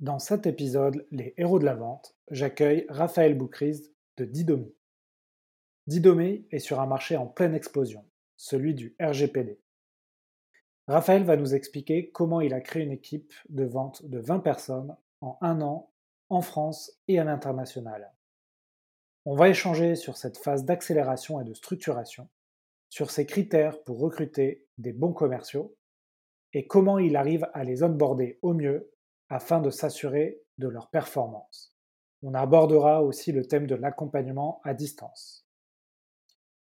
Dans cet épisode, les héros de la vente, j'accueille Raphaël Boucris de Didomi. Didomi est sur un marché en pleine explosion, celui du RGPD. Raphaël va nous expliquer comment il a créé une équipe de vente de 20 personnes en un an, en France et à l'international. On va échanger sur cette phase d'accélération et de structuration, sur ses critères pour recruter des bons commerciaux et comment il arrive à les onboarder au mieux afin de s'assurer de leur performance. On abordera aussi le thème de l'accompagnement à distance.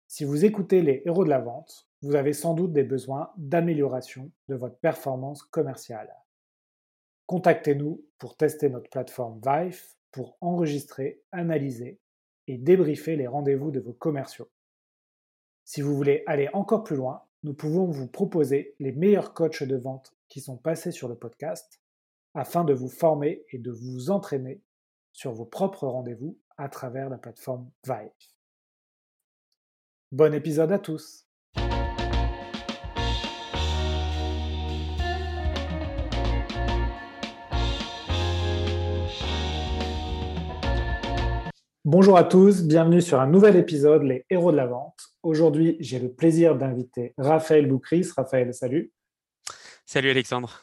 Si vous écoutez les héros de la vente, vous avez sans doute des besoins d'amélioration de votre performance commerciale. Contactez-nous pour tester notre plateforme Vive pour enregistrer, analyser et débriefer les rendez-vous de vos commerciaux. Si vous voulez aller encore plus loin, nous pouvons vous proposer les meilleurs coachs de vente qui sont passés sur le podcast, afin de vous former et de vous entraîner sur vos propres rendez-vous à travers la plateforme Vive. Bon épisode à tous! Bonjour à tous, bienvenue sur un nouvel épisode, les héros de la vente. Aujourd'hui, j'ai le plaisir d'inviter Raphaël Boucris. Raphaël, salut! Salut Alexandre!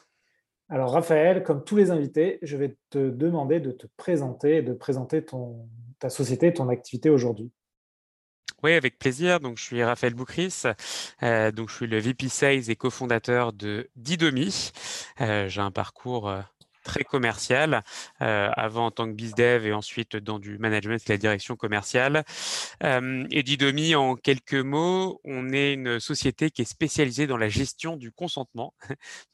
Alors Raphaël, comme tous les invités, je vais te demander de te présenter et de présenter ta société et ton activité aujourd'hui. Oui, avec plaisir. Donc, je suis Raphaël Boucris. Je suis le VP Sales et cofondateur de Didomi. J'ai un parcours très commercial, avant en tant que BizDev et ensuite dans du management et la direction commerciale. Et Didomi, en quelques mots, on est une société qui est spécialisée dans la gestion du consentement.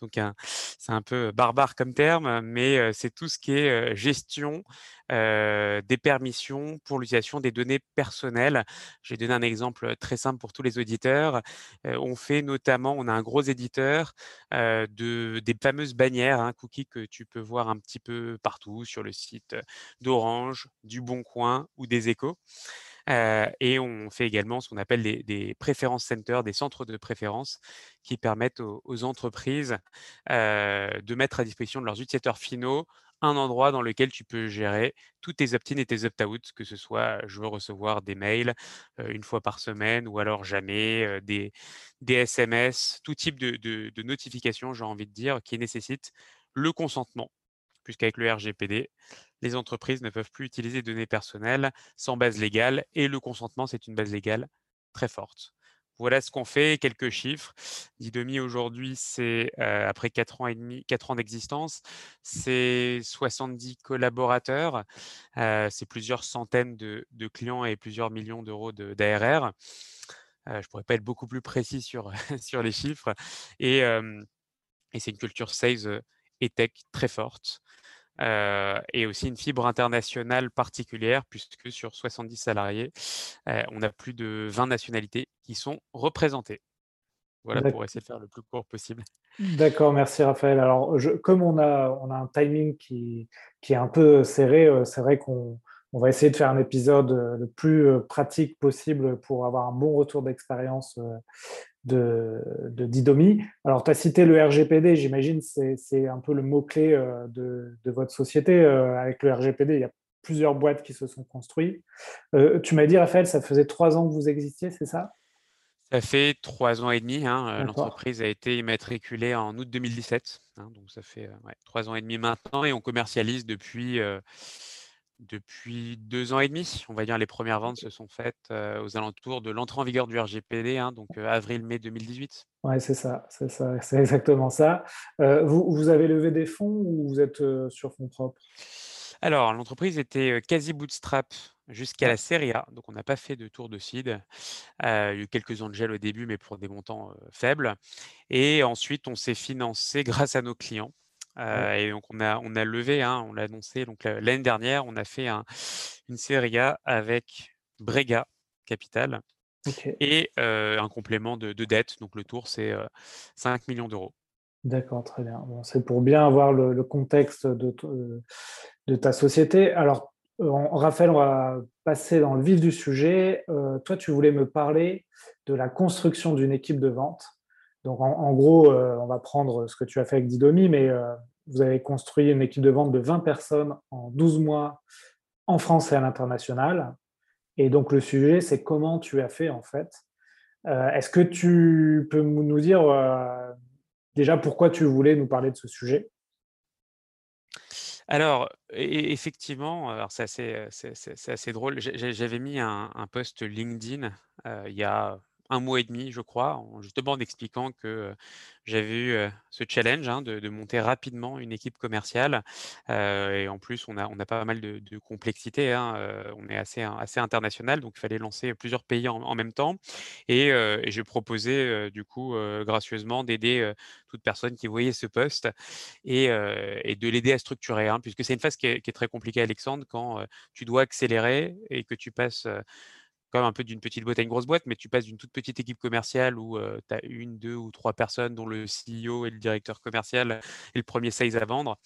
Donc, c'est un peu barbare comme terme, mais c'est tout ce qui est gestion des permissions pour l'utilisation des données personnelles. J'ai donné un exemple très simple pour tous les auditeurs. On a un gros éditeur des fameuses bannières, cookies que tu peux voir un petit peu partout sur le site d'Orange, du Bon Coin ou des Échos. Et on fait également ce qu'on appelle des preference centers, des centres de préférence qui permettent aux entreprises de mettre à disposition de leurs utilisateurs finaux un endroit dans lequel tu peux gérer tous tes opt-in et tes opt-out, que ce soit je veux recevoir des mails une fois par semaine ou alors jamais, des SMS, tout type de notification, j'ai envie de dire, qui nécessite le consentement. Puisqu'avec le RGPD, les entreprises ne peuvent plus utiliser des données personnelles sans base légale et le consentement, c'est une base légale très forte. Voilà ce qu'on fait, quelques chiffres. Didomi aujourd'hui, c'est après 4 ans d'existence, c'est 70 collaborateurs, c'est plusieurs centaines de clients et plusieurs millions d'euros d'ARR. Je ne pourrais pas être beaucoup plus précis sur les chiffres. Et c'est une culture sales et tech très forte. Et aussi une fibre internationale particulière, puisque sur 70 salariés, on a plus de 20 nationalités qui sont représentées. Voilà. D'accord. Pour essayer de faire le plus court possible. D'accord, merci Raphaël. Alors, comme on a un timing qui est un peu serré, c'est vrai qu'on va essayer de faire un épisode le plus pratique possible pour avoir un bon retour d'expérience de Didomi. Alors, tu as cité le RGPD, j'imagine c'est un peu le mot-clé de votre société. Avec le RGPD, il y a plusieurs boîtes qui se sont construites. Tu m'as dit, Raphaël, ça faisait 3 ans que vous existiez, c'est ça ? Ça fait 3 ans et demi. L'entreprise a été immatriculée en août 2017. Donc, ça fait 3 ans et demi maintenant et on commercialise depuis 2 ans et demi, on va dire, les premières ventes se sont faites aux alentours de l'entrée en vigueur du RGPD, avril-mai 2018. Oui, c'est ça, c'est exactement ça. Vous avez levé des fonds ou vous êtes sur fonds propres ? Alors, l'entreprise était quasi bootstrap jusqu'à la série A, donc on n'a pas fait de tour de seed. Il y a eu quelques angels au début, mais pour des montants faibles. Et ensuite, on s'est financé grâce à nos clients. Et donc, on a levé, on l'a annoncé. Donc, l'année dernière, on a fait une série A avec Brega Capital et un complément de dette. Donc, le tour, c'est 5 millions d'euros. D'accord, très bien. Bon, c'est pour bien avoir le contexte de ta société. Alors, Raphaël, on va passer dans le vif du sujet. Toi, tu voulais me parler de la construction d'une équipe de vente. Donc, en gros, on va prendre ce que tu as fait avec Didomi, mais Vous avez construit une équipe de vente de 20 personnes en 12 mois en France et à l'international. Et donc, le sujet, c'est comment tu as fait, en fait. Est-ce que tu peux nous dire déjà pourquoi tu voulais nous parler de ce sujet ? Alors, effectivement, alors c'est assez drôle. J'avais mis un post LinkedIn il y a un mois et demi, je crois, justement en expliquant que j'avais eu ce challenge de monter rapidement une équipe commerciale. Et en plus, on a pas mal de complexité. On est assez international, donc il fallait lancer plusieurs pays en même temps. Et je proposais du coup gracieusement d'aider toute personne qui voyait ce poste et de l'aider à structurer. Puisque c'est une phase qui est très compliquée, Alexandre, quand tu dois accélérer et que tu passes... quand même un peu d'une petite boîte à une grosse boîte, mais tu passes d'une toute petite équipe commerciale où tu as une, deux ou trois personnes dont le CEO et le directeur commercial et le premier sales à vendre,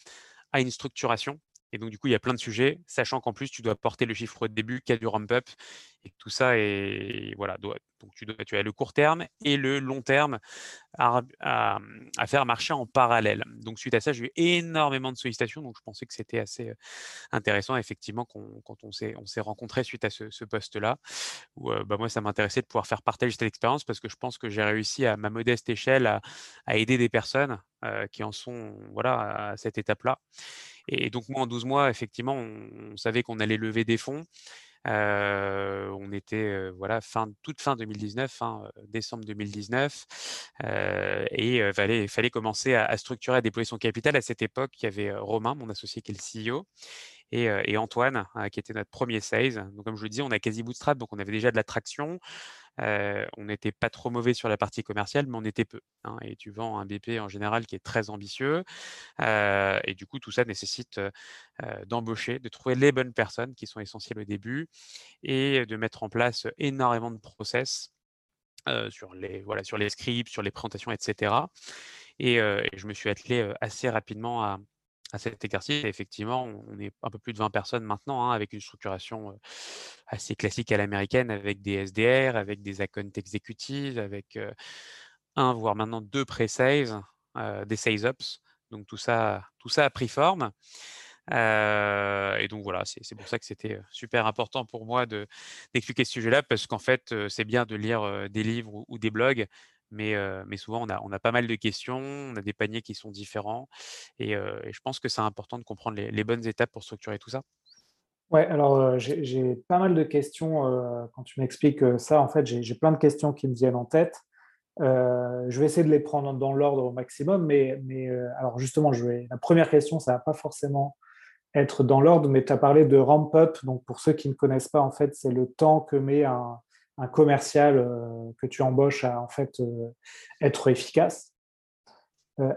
à une structuration. Et donc, du coup, il y a plein de sujets, sachant qu'en plus, tu dois porter le chiffre de début qui a du ramp-up et tout ça. Et voilà, donc tu as le court terme et le long terme à faire marcher en parallèle. Donc, suite à ça, j'ai eu énormément de sollicitations. Donc, je pensais que c'était assez intéressant, effectivement, quand on s'est rencontrés suite à ce poste-là. Où, moi, ça m'intéressait de pouvoir faire partager cette expérience parce que je pense que j'ai réussi à ma modeste échelle à aider des personnes qui en sont à cette étape-là. Et donc, moi, en 12 mois, effectivement, on savait qu'on allait lever des fonds. On était toute fin 2019, décembre 2019. Et fallait commencer à structurer, à déployer son capital. À cette époque, il y avait Romain, mon associé, qui est le CEO, et Antoine, qui était notre premier sales. Donc, comme je le disais, on a quasi bootstrap, donc on avait déjà de la traction. On n'était pas trop mauvais sur la partie commerciale, mais on était peu. Et tu vends un BP en général qui est très ambitieux. Et du coup, tout ça nécessite d'embaucher, de trouver les bonnes personnes qui sont essentielles au début et de mettre en place énormément de process sur les scripts, sur les présentations, etc. Et je me suis attelé assez rapidement à cet exercice. Et effectivement, on est un peu plus de 20 personnes maintenant, avec une structuration assez classique à l'américaine, avec des SDR, avec des account executives, avec un, voire maintenant deux pré-sales, des sales ops. Donc, tout ça a pris forme. Et donc, voilà, c'est pour ça que c'était super important pour moi d'expliquer ce sujet-là, parce qu'en fait, c'est bien de lire des livres ou des blogs, mais souvent, on a pas mal de questions, on a des paniers qui sont différents et je pense que c'est important de comprendre les bonnes étapes pour structurer tout ça. Ouais, alors j'ai pas mal de questions quand tu m'expliques ça. En fait, j'ai plein de questions qui me viennent en tête. Je vais essayer de les prendre dans l'ordre au maximum, mais alors justement, la première question, ça va pas forcément être dans l'ordre, mais tu as parlé de ramp-up. Donc, pour ceux qui ne connaissent pas, en fait, c'est le temps que met un commercial que tu embauches à en fait être efficace.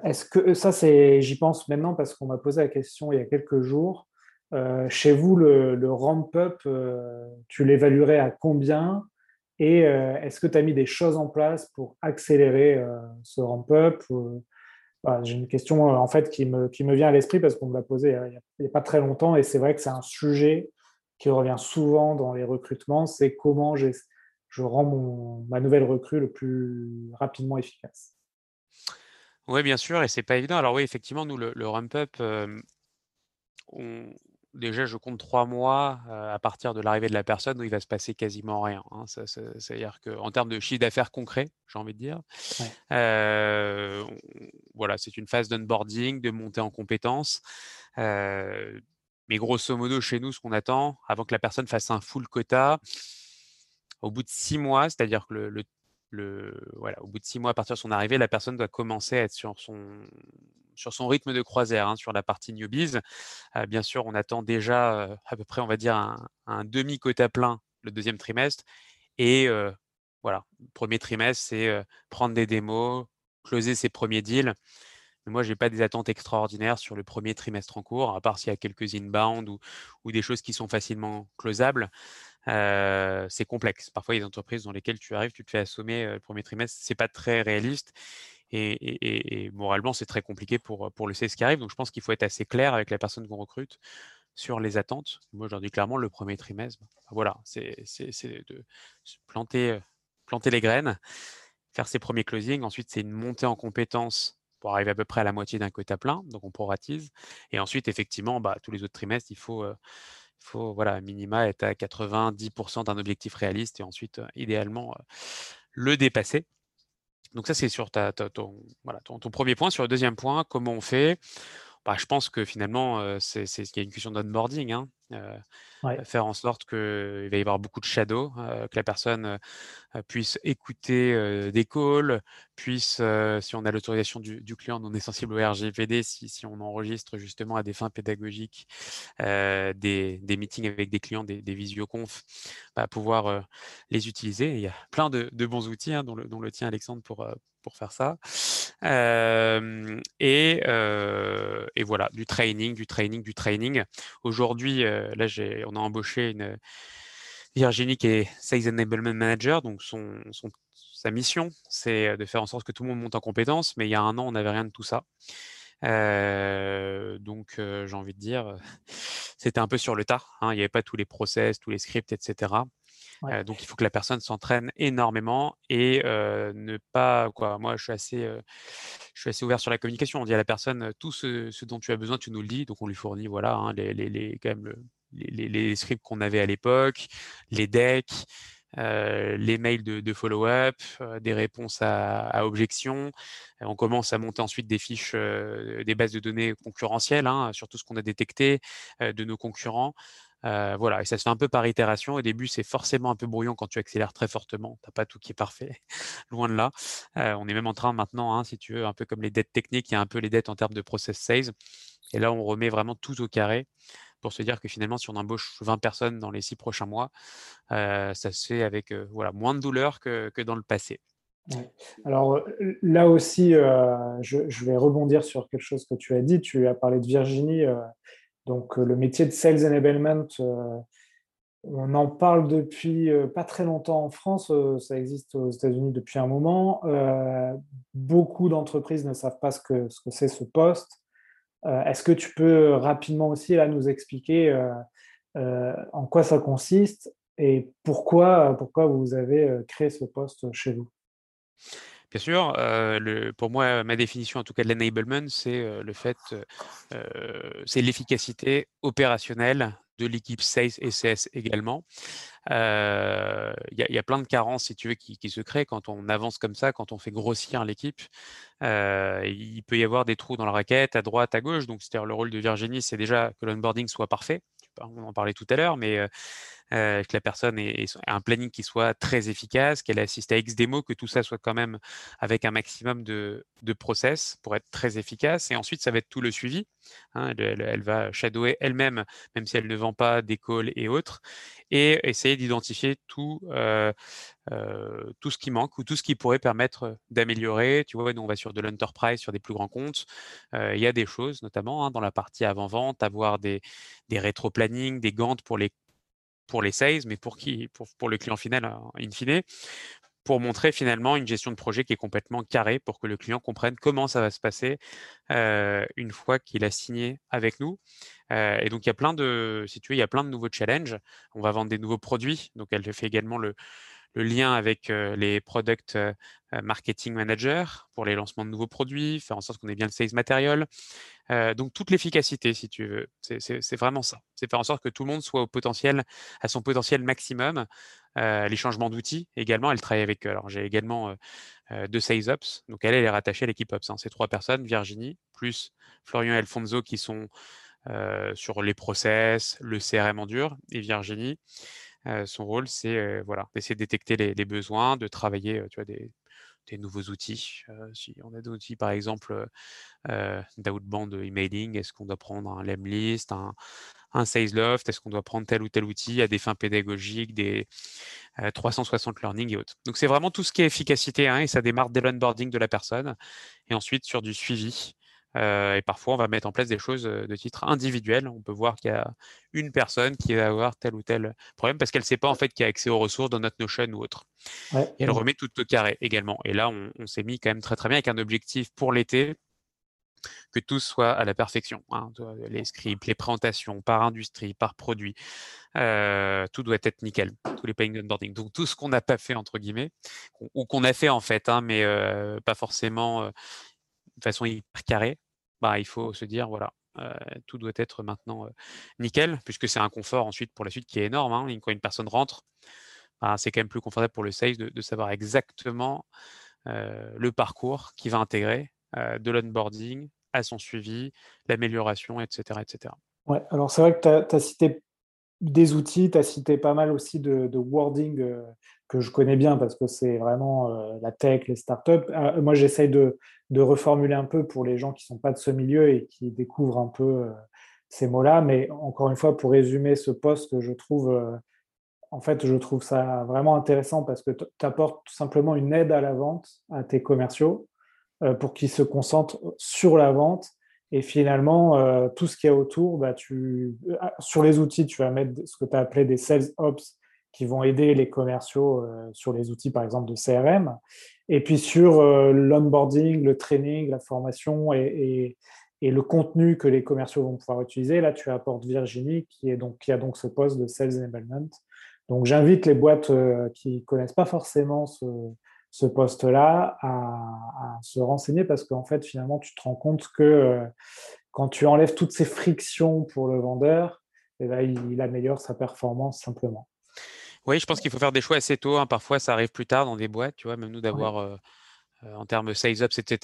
Est-ce que ça, j'y pense maintenant parce qu'on m'a posé la question il y a quelques jours. Chez vous, le ramp-up, tu l'évaluerais à combien ? Et est-ce que tu as mis des choses en place pour accélérer ce ramp-up ? J'ai une question en fait qui me vient à l'esprit parce qu'on me l'a posée il n'y a pas très longtemps et c'est vrai que c'est un sujet qui revient souvent dans les recrutements, c'est comment je rends ma nouvelle recrue le plus rapidement efficace. Oui, bien sûr, et ce n'est pas évident. Alors oui, effectivement, nous, le ramp-up, déjà, je compte 3 mois à partir de l'arrivée de la personne où il va se passer quasiment rien. C'est-à-dire qu'en termes de chiffre d'affaires concret, j'ai envie de dire, ouais. C'est une phase d'onboarding, de montée en compétences. Mais grosso modo, chez nous, ce qu'on attend, avant que la personne fasse un full quota, au bout de 6 mois, c'est-à-dire que au bout de 6 mois, à partir de son arrivée, la personne doit commencer à être sur son rythme de croisière, sur la partie newbies. Bien sûr, on attend déjà à peu près, on va dire, un demi-quota plein le 2e trimestre. Et le 1er trimestre, c'est prendre des démos, closer ses premiers deals. Mais moi, je n'ai pas des attentes extraordinaires sur le 1er trimestre en cours, à part s'il y a quelques inbound ou des choses qui sont facilement closables. C'est complexe. Parfois, il y a des entreprises dans lesquelles tu arrives, tu te fais assommer le 1er trimestre, c'est pas très réaliste et moralement, c'est très compliqué pour le sales qui arrive. Donc, je pense qu'il faut être assez clair avec la personne qu'on recrute sur les attentes. Moi, je leur dis clairement le 1er trimestre, c'est de planter les graines, faire ses premiers closings. Ensuite, c'est une montée en compétences pour arriver à peu près à la moitié d'un quota plein, donc on proratise. Et ensuite, effectivement, tous les autres trimestres, il faut minima être à 90% d'un objectif réaliste et ensuite, idéalement, le dépasser. Donc ça, c'est sur ton premier point. Sur le deuxième point, comment on fait ? Je pense que finalement, c'est qu'il y a une question d'onboarding. Faire en sorte qu'il va y avoir beaucoup de shadow, que la personne puisse écouter des calls, puisse, si on a l'autorisation du client, on est sensible au RGPD, si on enregistre justement à des fins pédagogiques des meetings avec des clients, des visioconf, pouvoir les utiliser. Il y a plein de bons outils, dont le tien, Alexandre, pour faire ça. Et voilà, du training. Aujourd'hui, là, on a embauché une Virginie qui est Sales Enablement Manager. Donc, sa mission, c'est de faire en sorte que tout le monde monte en compétences. Mais il y a un an, on n'avait rien de tout ça. Donc, j'ai envie de dire, c'était un peu sur le tard. Il n'y avait pas tous les process, tous les scripts, etc. Ouais. Donc, il faut que la personne s'entraîne énormément et ne pas… Moi, je suis assez ouvert sur la communication. On dit à la personne « tout ce dont tu as besoin, tu nous le dis ». Donc, on lui fournit les scripts qu'on avait à l'époque, les decks, les mails de follow-up, des réponses à objections. On commence à monter ensuite des fiches, des bases de données concurrentielles sur tout ce qu'on a détecté de nos concurrents. Et ça se fait un peu par itération. Au début, c'est forcément un peu brouillon quand tu accélères très fortement. Tu n'as pas tout qui est parfait, loin de là. On est même en train maintenant, si tu veux, un peu comme les dettes techniques, il y a un peu les dettes en termes de process sales. Et là, on remet vraiment tout au carré pour se dire que finalement, si on embauche 20 personnes dans les 6 prochains mois, ça se fait avec moins de douleur que dans le passé. Ouais. Alors là aussi, je vais rebondir sur quelque chose que tu as dit. Tu as parlé de Virginie. Donc, le métier de Sales Enablement, on en parle depuis pas très longtemps en France. Ça existe aux États-Unis depuis un moment. Beaucoup d'entreprises ne savent pas ce que c'est ce poste. Est-ce que tu peux rapidement aussi là, nous expliquer en quoi ça consiste et pourquoi vous avez créé ce poste chez vous ? Bien sûr, pour moi, ma définition en tout cas de l'enablement, c'est c'est l'efficacité opérationnelle de l'équipe Sales et CS également. Il y a plein de carences, si tu veux, qui se créent quand on avance comme ça, quand on fait grossir l'équipe. Il peut y avoir des trous dans la raquette, à droite, à gauche. Donc, c'est-à-dire le rôle de Virginie, c'est déjà que l'onboarding soit parfait. On en parlait tout à l'heure, mais que la personne ait un planning qui soit très efficace, qu'elle assiste à X démos, que tout ça soit quand même avec un maximum de process pour être très efficace. Et ensuite, ça va être tout le suivi. Elle va shadower elle-même, même si elle ne vend pas des calls et autres, et essayer d'identifier tout ce qui manque ou tout ce qui pourrait permettre d'améliorer. Tu vois, nous, on va sur de l'enterprise, sur des plus grands comptes. Il y a des choses, notamment dans la partie avant-vente, avoir des rétro-planning, des Gantt pour les sales, mais pour le client final, in fine, pour montrer finalement une gestion de projet qui est complètement carrée pour que le client comprenne comment ça va se passer une fois qu'il a signé avec nous. Et donc, il y a plein de nouveaux challenges. On va vendre des nouveaux produits. Donc, elle fait également le lien avec les product marketing managers pour les lancements de nouveaux produits, faire en sorte qu'on ait bien le sales material. Donc, toute l'efficacité, si tu veux, c'est vraiment ça. C'est faire en sorte que tout le monde soit à son potentiel maximum. Les changements d'outils également, elle travaille avec eux. Alors, j'ai également 2 sales ops. Donc, elle est rattachée à l'équipe ops. C'est 3 personnes, Virginie, plus Florian et Alfonso qui sont sur les process, le CRM en dur et Virginie. Son rôle, c'est d'essayer de détecter les besoins, de travailler des nouveaux outils. Si on a des outils, par exemple, d'outbound emailing, est-ce qu'on doit prendre un Lemlist, un Salesloft, est-ce qu'on doit prendre tel ou tel outil à des fins pédagogiques, des 360 learning et autres. Donc, c'est vraiment tout ce qui est efficacité et ça démarre dès l'onboarding de la personne et ensuite sur du suivi. Et parfois, on va mettre en place des choses de titre individuel. On peut voir qu'il y a une personne qui va avoir tel ou tel problème parce qu'elle ne sait pas en fait qu'il y a accès aux ressources dans notre Notion ou autre. Ouais. Et elle remet tout au carré également. Et là, on s'est mis quand même très, très bien avec un objectif pour l'été que tout soit à la perfection. Les scripts, les présentations, par industrie, par produit, tout doit être nickel, tous les plannings d'onboarding. Donc, tout ce qu'on n'a pas fait, entre guillemets, ou qu'on a fait en fait, mais pas forcément... de façon hyper carrée, bah, il faut se dire, voilà, tout doit être maintenant nickel, puisque c'est un confort ensuite pour la suite qui est énorme. Hein. Quand une personne rentre, bah, c'est quand même plus confortable pour le sales de savoir exactement le parcours qu'il va intégrer, de l'onboarding à son suivi, l'amélioration, etc. etc. Ouais, alors c'est vrai que tu as cité des outils, tu as cité pas mal aussi de wording que je connais bien parce que c'est vraiment la tech, les startups. Moi, j'essaye de reformuler un peu pour les gens qui ne sont pas de ce milieu et qui découvrent un peu ces mots-là. Mais encore une fois, pour résumer ce post, je trouve ça vraiment intéressant parce que tu apportes tout simplement une aide à la vente, à tes commerciaux, pour qu'ils se concentrent sur la vente. Et finalement, tout ce qu'il y a autour, bah, sur les outils, tu vas mettre ce que tu as appelé des sales ops qui vont aider les commerciaux sur les outils, par exemple, de CRM. Et puis sur l'onboarding, le training, la formation et le contenu que les commerciaux vont pouvoir utiliser. Là, tu apportes Virginie qui a donc ce poste de sales enablement. Donc, j'invite les boîtes qui ne connaissent pas forcément ce poste-là à se renseigner parce qu'en fait, finalement, tu te rends compte que quand tu enlèves toutes ces frictions pour le vendeur, eh bien, il améliore sa performance simplement. Oui, je pense qu'il faut faire des choix assez tôt. Hein. Parfois, ça arrive plus tard dans des boîtes, tu vois, même nous d'avoir, en termes sales ups, etc.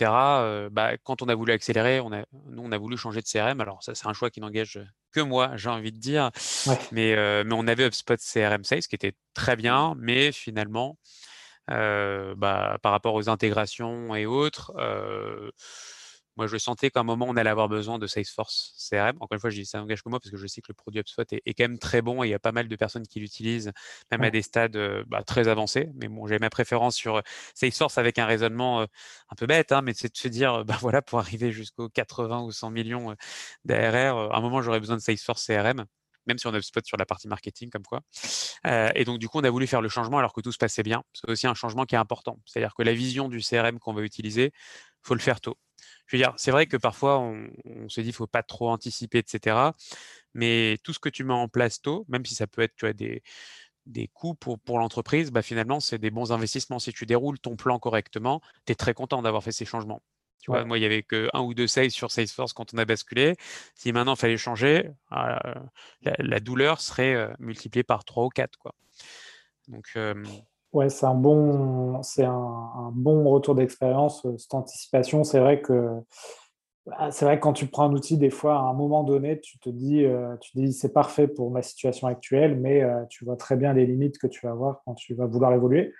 Quand on a voulu accélérer, on a voulu changer de CRM. Alors, ça, c'est un choix qui n'engage que moi, j'ai envie de dire. Ouais. Mais on avait HubSpot CRM Sales qui était très bien, mais finalement… par rapport aux intégrations et autres, moi je sentais qu'à un moment on allait avoir besoin de Salesforce CRM. Encore une fois, je dis ça n'engage que moi parce que je sais que le produit HubSpot est quand même très bon et il y a pas mal de personnes qui l'utilisent, même à des stades très avancés. Mais bon, j'ai ma préférence sur Salesforce avec un raisonnement un peu bête, hein, mais c'est de se dire, pour arriver jusqu'aux 80 ou 100 millions d'ARR, à un moment j'aurais besoin de Salesforce CRM. Même si on a HubSpot sur la partie marketing, comme quoi. Et donc, du coup, on a voulu faire le changement alors que tout se passait bien. C'est aussi un changement qui est important. C'est-à-dire que la vision du CRM qu'on va utiliser, il faut le faire tôt. Je veux dire, c'est vrai que parfois, on se dit qu'il ne faut pas trop anticiper, etc. Mais tout ce que tu mets en place tôt, même si ça peut être des coûts pour l'entreprise, bah, finalement, c'est des bons investissements. Si tu déroules ton plan correctement, tu es très content d'avoir fait ces changements. Tu vois, moi, il n'y avait que 1 ou 2 sales sur Salesforce quand on a basculé. Si maintenant, il fallait changer, la douleur serait multipliée par 3 ou 4. Quoi. Donc, ouais, c'est un bon retour d'expérience, cette anticipation. C'est vrai que quand tu prends un outil, des fois, à un moment donné, tu te dis c'est parfait pour ma situation actuelle, mais tu vois très bien les limites que tu vas avoir quand tu vas vouloir évoluer.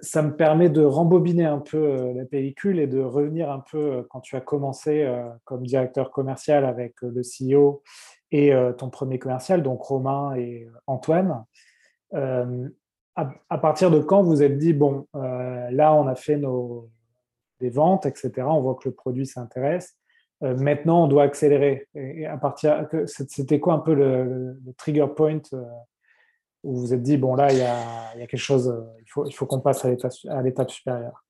Ça me permet de rembobiner un peu la pellicule et de revenir un peu quand tu as commencé comme directeur commercial avec le CEO et ton premier commercial, donc Romain et Antoine. À partir de quand vous êtes dit, là, on a fait des ventes, etc. On voit que le produit s'intéresse. Maintenant, on doit accélérer. Et c'était quoi un peu le trigger point où vous vous êtes dit, il y a quelque chose, il faut qu'on passe à l'étape supérieure?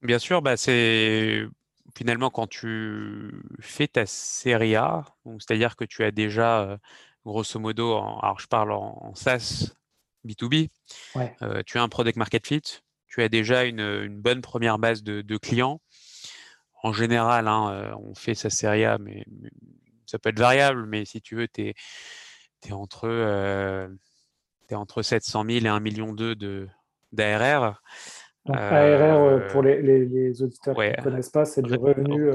Bien sûr, c'est finalement quand tu fais ta série A, donc c'est-à-dire que tu as déjà, grosso modo, alors je parle en SaaS B2B, ouais. Tu as un product market fit, tu as déjà une bonne première base de clients. En général, on fait sa série A, mais ça peut être variable, mais si tu veux, tu es entre... entre 700 000 et 1,2 million d'ARR. Donc, ARR, pour les auditeurs qui ne connaissent pas, c'est du revenu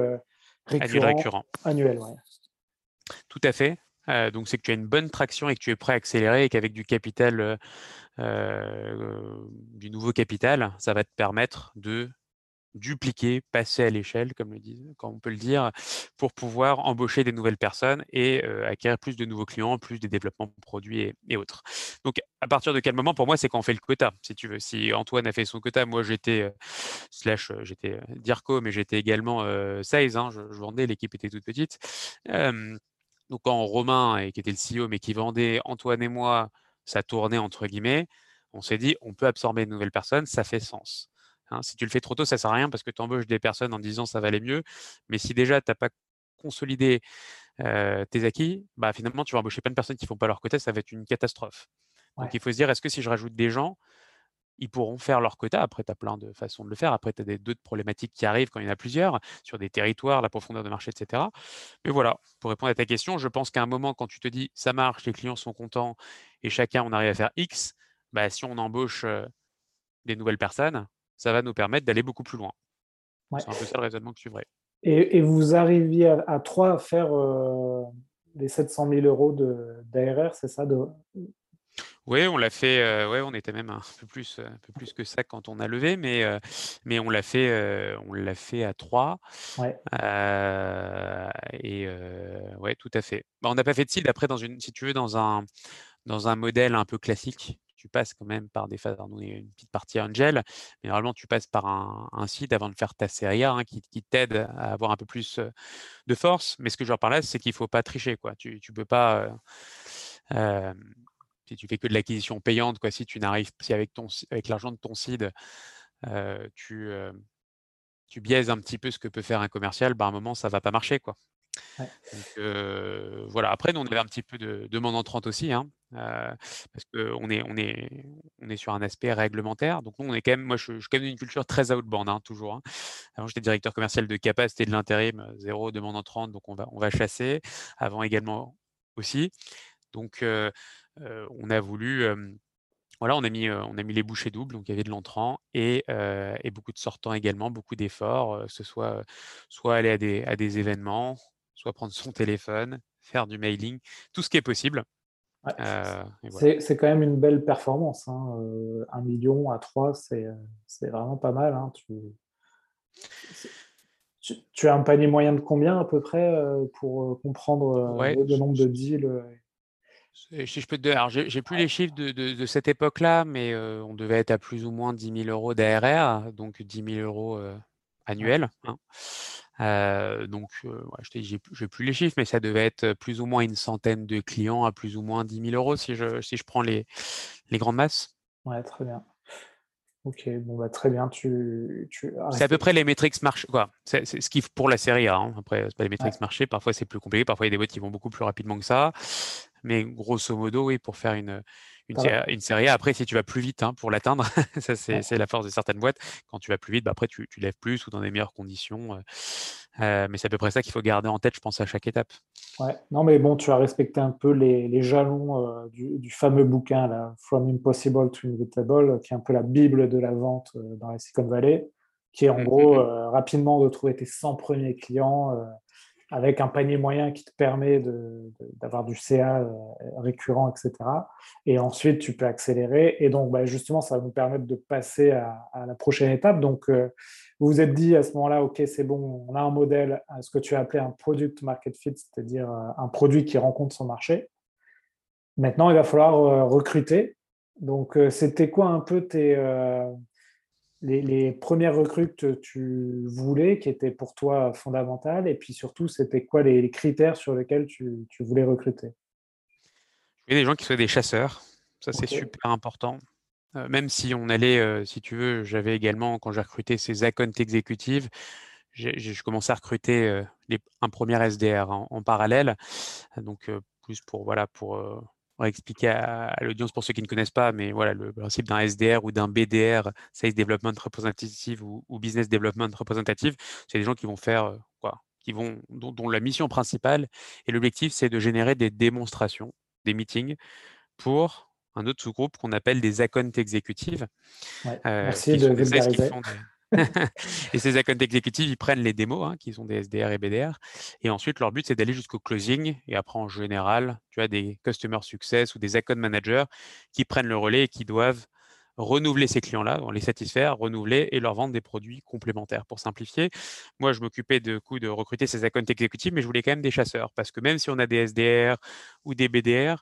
récurrent annuel. Ouais. Tout à fait. Donc, c'est que tu as une bonne traction et que tu es prêt à accélérer et qu'avec du capital, du nouveau capital, ça va te permettre de dupliquer, passer à l'échelle, comme on peut le dire, pour pouvoir embaucher des nouvelles personnes et acquérir plus de nouveaux clients, plus des développements de produits et autres. Donc, à partir de quel moment, pour moi, c'est quand on fait le quota, si tu veux. Si Antoine a fait son quota, moi, j'étais DIRCO, mais j'étais également sales, hein, je vendais, l'équipe était toute petite. Donc, quand Romain, qui était le CEO, mais qui vendait, Antoine et moi, ça tournait entre guillemets, on s'est dit, on peut absorber de nouvelles personnes, ça fait sens. Hein, si tu le fais trop tôt, ça ne sert à rien parce que tu embauches des personnes en disant ça valait mieux. Mais si déjà tu n'as pas consolidé tes acquis, finalement tu vas embaucher plein de personnes qui ne font pas leur quota, ça va être une catastrophe. Ouais. Donc il faut se dire, est-ce que si je rajoute des gens, ils pourront faire leur quota. Après, tu as plein de façons de le faire. Après, tu as d'autres problématiques qui arrivent quand il y en a plusieurs, sur des territoires, la profondeur de marché, etc. Mais voilà, pour répondre à ta question, je pense qu'à un moment, quand tu te dis « ça marche, les clients sont contents et chacun, on arrive à faire X », bah, si on embauche des nouvelles personnes, ça va nous permettre d'aller beaucoup plus loin. Ouais. C'est un peu ça le raisonnement que tu suivrais. Et vous arriviez à trois à faire des 700 000 euros d'ARR, c'est ça de... Oui, on l'a fait, on était même un peu plus que ça quand on a levé, mais on l'a fait à 3. Ouais. Ouais, tout à fait. Bah, on n'a pas fait de cible. Après, si tu veux, dans un modèle un peu classique, tu passes quand même par des phases. On est une petite partie angel, mais normalement, tu passes par un site avant de faire ta série A, hein, qui t'aide à avoir un peu plus de force. Mais ce que je veux dire par là, c'est qu'il ne faut pas tricher, quoi. Tu peux pas... si tu fais que de l'acquisition payante, quoi, si avec l'argent de ton seed, tu biaises un petit peu ce que peut faire un commercial, bah, à un moment, ça ne va pas marcher, quoi. Ouais. Donc, voilà. Après, nous, on avait un petit peu de demande entrante aussi, hein, parce qu'on est sur un aspect réglementaire. Donc, nous, on est quand même, moi, je suis quand même d'une culture très outbound, hein, toujours, hein. Avant, j'étais directeur commercial de Kapa, c'était de l'intérim, zéro demande entrante, donc on va chasser. Avant également aussi. Donc, on a voulu, on a mis les bouchées doubles, donc il y avait de l'entrant et beaucoup de sortants également, beaucoup d'efforts, que ce soit aller à des événements, soit prendre son téléphone, faire du mailing, tout ce qui est possible. Ouais, et voilà. C'est quand même une belle performance, hein. 1 million à 3, c'est vraiment pas mal, hein. Tu as un panier moyen de combien à peu près pour comprendre le nombre de deals Si je peux te dire, alors j'ai plus les chiffres de cette époque-là, mais on devait être à plus ou moins 10 000 euros d'ARR, donc 10 000 euros annuels, hein. Je te dis, j'ai plus les chiffres, mais ça devait être plus ou moins une centaine de clients à plus ou moins 10 000 euros si je prends les grandes masses. Ouais, très bien. Ok, bon bah très bien. C'est à peu près les métriques marché, quoi. C'est ce qui pour la série A, hein. Après, c'est pas les métriques marché. Parfois, c'est plus compliqué. Parfois, il y a des boîtes qui vont beaucoup plus rapidement que ça. Mais grosso modo, oui, pour faire une série A. Après, si tu vas plus vite, hein, pour l'atteindre, ça c'est la force de certaines boîtes. Quand tu vas plus vite, bah, après tu lèves plus ou dans des meilleures conditions. Mais c'est à peu près ça qu'il faut garder en tête, je pense, à chaque étape. Ouais. Non, mais bon, tu as respecté un peu les jalons du fameux bouquin là, From Impossible to Inevitable, qui est un peu la bible de la vente dans la Silicon Valley, qui est en gros rapidement de trouver tes 100 premiers clients. Avec un panier moyen qui te permet d'avoir du CA récurrent, etc. Et ensuite, tu peux accélérer. Et donc, bah, justement, ça va nous permettre de passer à la prochaine étape. Donc, vous vous êtes dit à ce moment-là, OK, c'est bon, on a un modèle, ce que tu as appelé un product market fit, c'est-à-dire un produit qui rencontre son marché. Maintenant, il va falloir recruter. Donc, c'était quoi un peu les premières recrues que tu voulais, qui étaient pour toi fondamentales, et puis surtout, c'était quoi les critères sur lesquels tu voulais recruter? Je voulais des gens qui soient des chasseurs, ça c'est super important. Même si on allait, si tu veux, j'avais également, quand j'ai recruté ces account exécutives, je commençais à recruter un premier SDR en parallèle, donc plus pour on va expliquer à l'audience pour ceux qui ne connaissent pas, mais voilà, le principe d'un SDR ou d'un BDR, Sales Development Representative ou Business Development Representative, c'est des gens qui vont faire quoi, dont la mission principale et l'objectif, c'est de générer des démonstrations, des meetings pour un autre sous-groupe qu'on appelle des account exécutives. Ouais, merci de vulgariser. Et ces account exécutives, ils prennent les démos, hein, qui sont des SDR et BDR, et ensuite leur but c'est d'aller jusqu'au closing. Et après, en général, tu as des customer success ou des account managers qui prennent le relais et qui doivent renouveler ces clients-là, les satisfaire, renouveler et leur vendre des produits complémentaires. Pour simplifier, moi je m'occupais de recruter ces account exécutives, mais je voulais quand même des chasseurs, parce que même si on a des SDR ou des BDR,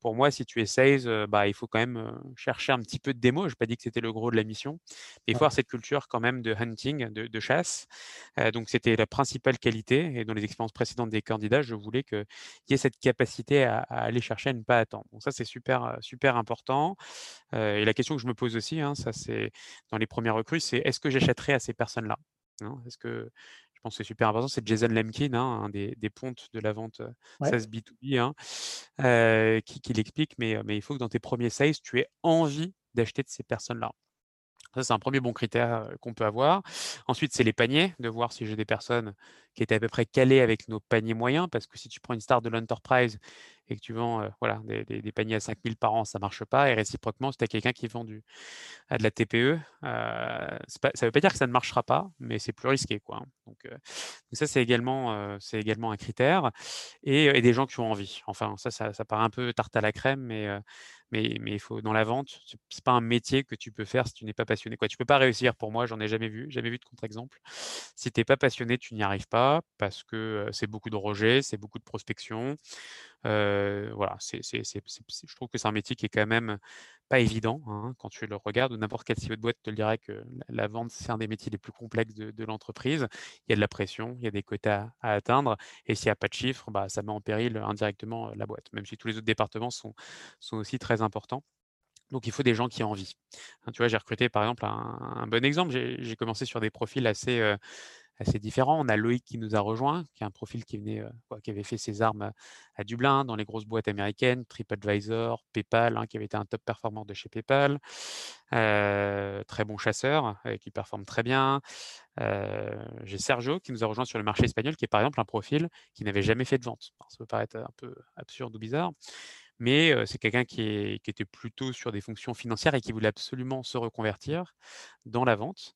pour moi, si tu es sales, bah, il faut quand même chercher un petit peu de démo. Je n'ai pas dit que c'était le gros de la mission. Mais il faut avoir cette culture quand même de hunting, de chasse. Donc, c'était la principale qualité. Et dans les expériences précédentes des candidats, je voulais qu'il y ait cette capacité à aller chercher, à ne pas attendre. Donc, ça, c'est super, super important. Et la question que je me pose aussi, hein, ça, c'est dans les premières recrues, c'est est-ce que j'achèterai à ces personnes-là, hein, est-ce que... Je pense que c'est super important, c'est Jason Lemkin, hein, un des pontes de la vente SaaS B2B, hein, qui l'explique, mais il faut que dans tes premiers sales, tu aies envie d'acheter de ces personnes-là. Ça, c'est un premier bon critère qu'on peut avoir. Ensuite, c'est les paniers, de voir si j'ai des personnes qui étaient à peu près calées avec nos paniers moyens, parce que si tu prends une star de l'enterprise et que tu vends des paniers à 5 000 par an, ça ne marche pas. Et réciproquement, si tu as quelqu'un qui vend à de la TPE, ça ne veut pas dire que ça ne marchera pas, mais c'est plus risqué, quoi. Donc ça, c'est également un critère. Et des gens qui ont envie. Enfin, ça paraît un peu tarte à la crème, mais il faut, dans la vente, ce n'est pas un métier que tu peux faire si tu n'es pas passionné, quoi. Tu ne peux pas réussir, pour moi, j'en ai jamais vu de contre-exemple. Si tu n'es pas passionné, tu n'y arrives pas, parce que c'est beaucoup de rejets, c'est beaucoup de prospection. Voilà, je trouve que c'est un métier qui est quand même pas évident, hein, quand tu le regardes. N'importe quel CEO de boîte te le dirait que la vente, c'est un des métiers les plus complexes de l'entreprise. Il y a de la pression, il y a des quotas à atteindre, et s'il n'y a pas de chiffres, ça met en péril indirectement la boîte, même si tous les autres départements sont aussi très importants. Donc, il faut des gens qui ont envie. Hein, tu vois, j'ai recruté, par exemple, un bon exemple. J'ai commencé sur des profils assez différents. On a Loïc qui nous a rejoint, qui est un profil qui avait fait ses armes à Dublin, dans les grosses boîtes américaines, TripAdvisor, PayPal, qui avait été un top performer de chez PayPal. Très bon chasseur, qui performe très bien. J'ai Sergio qui nous a rejoint sur le marché espagnol, qui est par exemple un profil qui n'avait jamais fait de vente. Alors, ça peut paraître un peu absurde ou bizarre, mais c'est quelqu'un qui était plutôt sur des fonctions financières et qui voulait absolument se reconvertir dans la vente,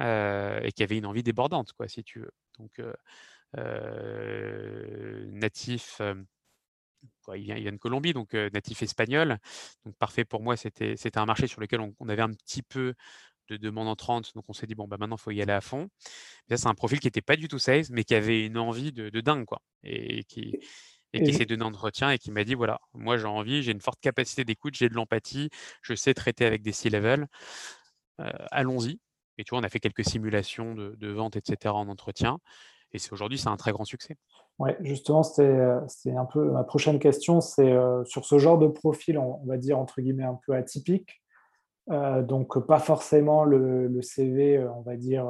et qui avait une envie débordante, quoi, si tu veux. Donc, natif, il vient de Colombie, donc natif espagnol. Donc, parfait pour moi, c'était un marché sur lequel on avait un petit peu de demande entrante, donc on s'est dit, maintenant, il faut y aller à fond. Et ça, c'est un profil qui n'était pas du tout sales, mais qui avait une envie de dingue, quoi, et qui s'est donné un entretien et qui m'a dit, voilà, moi j'ai envie, j'ai une forte capacité d'écoute, j'ai de l'empathie, je sais traiter avec des C-level, allons-y. Et tu vois, on a fait quelques simulations de vente, etc. en entretien. Et aujourd'hui, c'est un très grand succès. Oui, justement, c'était un peu ma prochaine question. C'est sur ce genre de profil, on va dire, entre guillemets, un peu atypique. Donc, pas forcément le CV, on va dire,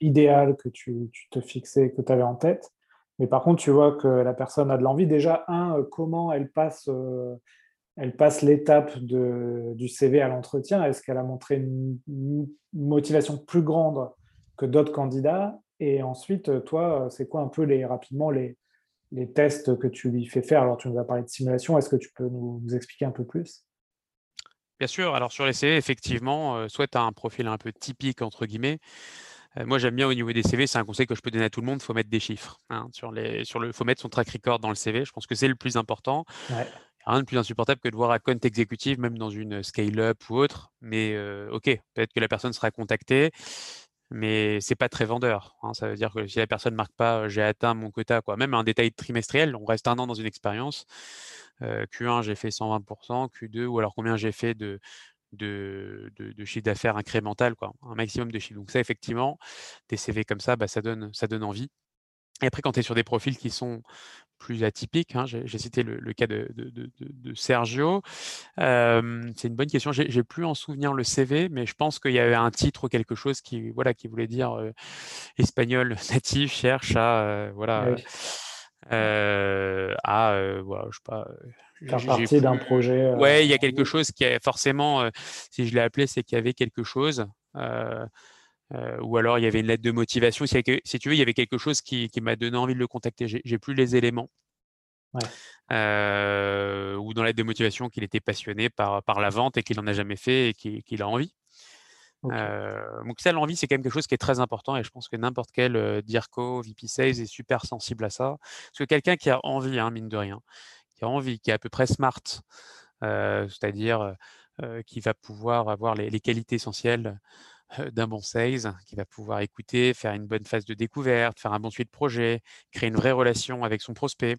idéal que tu te fixais, que tu avais en tête. Mais par contre, tu vois que la personne a de l'envie. Déjà, comment elle passe l'étape du CV à l'entretien? Est-ce qu'elle a montré une motivation plus grande que d'autres candidats? Et ensuite, toi, c'est quoi un peu les tests que tu lui fais faire? Alors, tu nous as parlé de simulation. Est-ce que tu peux nous expliquer un peu plus? Bien sûr. Alors, sur les CV, effectivement, soit tu as un profil un peu typique, entre guillemets. Moi, j'aime bien au niveau des CV, c'est un conseil que je peux donner à tout le monde, il faut mettre des chiffres. Hein, faut mettre son track record dans le CV, je pense que c'est le plus important. Ouais. Rien de plus insupportable que de voir un compte exécutif, même dans une scale-up ou autre. Mais OK, peut-être que la personne sera contactée, mais ce n'est pas très vendeur. Hein, ça veut dire que si la personne ne marque pas « j'ai atteint mon quota », quoi, même un détail trimestriel, on reste un an dans une expérience. Q1, j'ai fait 120%, Q2, ou alors combien j'ai fait de chiffre d'affaires incrémental, quoi, un maximum de chiffres. Donc ça, effectivement, des CV comme ça, ça donne envie. Et après, quand tu es sur des profils qui sont plus atypiques, hein, j'ai cité le cas de Sergio, c'est une bonne question. J'ai plus en souvenir le CV, mais je pense qu'il y avait un titre ou quelque chose qui voulait dire espagnol natif cherche faire partie d'un projet. Il y a quelque chose qui est forcément, si je l'ai appelé, c'est qu'il y avait quelque chose. Ou alors, il y avait une lettre de motivation. Si tu veux, il y avait quelque chose qui m'a donné envie de le contacter. J'ai plus les éléments. Ouais. Ou dans la lettre de motivation, qu'il était passionné par la vente et qu'il n'en a jamais fait et qu'il a envie. Okay. Donc ça, l'envie, c'est quand même quelque chose qui est très important, et je pense que n'importe quel DIRCO, VP Sales est super sensible à ça, parce que quelqu'un qui a envie, mine de rien, qui est à peu près smart, c'est-à-dire qui va pouvoir avoir les qualités essentielles d'un bon sales, qui va pouvoir écouter, faire une bonne phase de découverte, faire un bon suivi de projet, créer une vraie relation avec son prospect,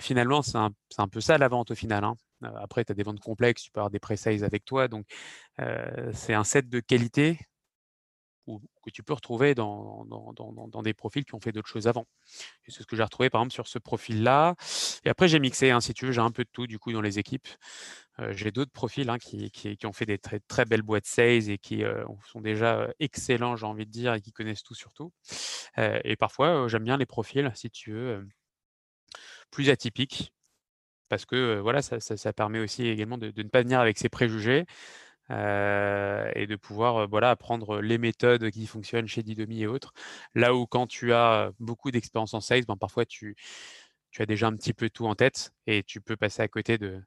finalement, c'est un peu ça la vente au final, hein. Après, tu as des ventes complexes, tu peux avoir des pré-sales avec toi. Donc, c'est un set de qualité que tu peux retrouver dans des profils qui ont fait d'autres choses avant. Et c'est ce que j'ai retrouvé, par exemple, sur ce profil-là. Et après, j'ai mixé, si tu veux, j'ai un peu de tout, du coup, dans les équipes. J'ai d'autres profils qui ont fait des très, très belles boîtes sales et qui sont déjà excellents, j'ai envie de dire, et qui connaissent tout sur tout. Et parfois, j'aime bien les profils, si tu veux, plus atypiques. Parce que ça permet aussi également de ne pas venir avec ses préjugés, et de pouvoir apprendre les méthodes qui fonctionnent chez Didomi et autres. Là où quand tu as beaucoup d'expérience en sales, parfois tu as déjà un petit peu tout en tête et tu peux passer à côté de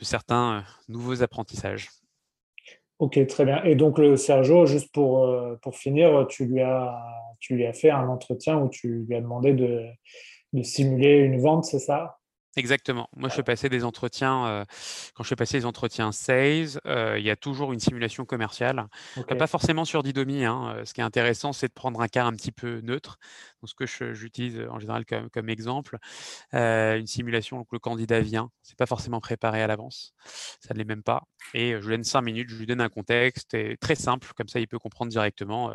certains nouveaux apprentissages. Ok, très bien. Et donc, le Sergio, juste pour finir, tu lui as fait un entretien où tu lui as demandé de simuler une vente, c'est ça ? Exactement. Moi, je fais passer des entretiens. Quand je fais passer les entretiens sales, il y a toujours une simulation commerciale. Okay. Pas forcément sur Didomi. Ce qui est intéressant, c'est de prendre un cas un petit peu neutre. Donc, ce que j'utilise en général comme exemple, une simulation où le candidat vient. C'est pas forcément préparé à l'avance. Ça ne l'est même pas. Et je lui donne 5 minutes, je lui donne un contexte et très simple. Comme ça, il peut comprendre directement.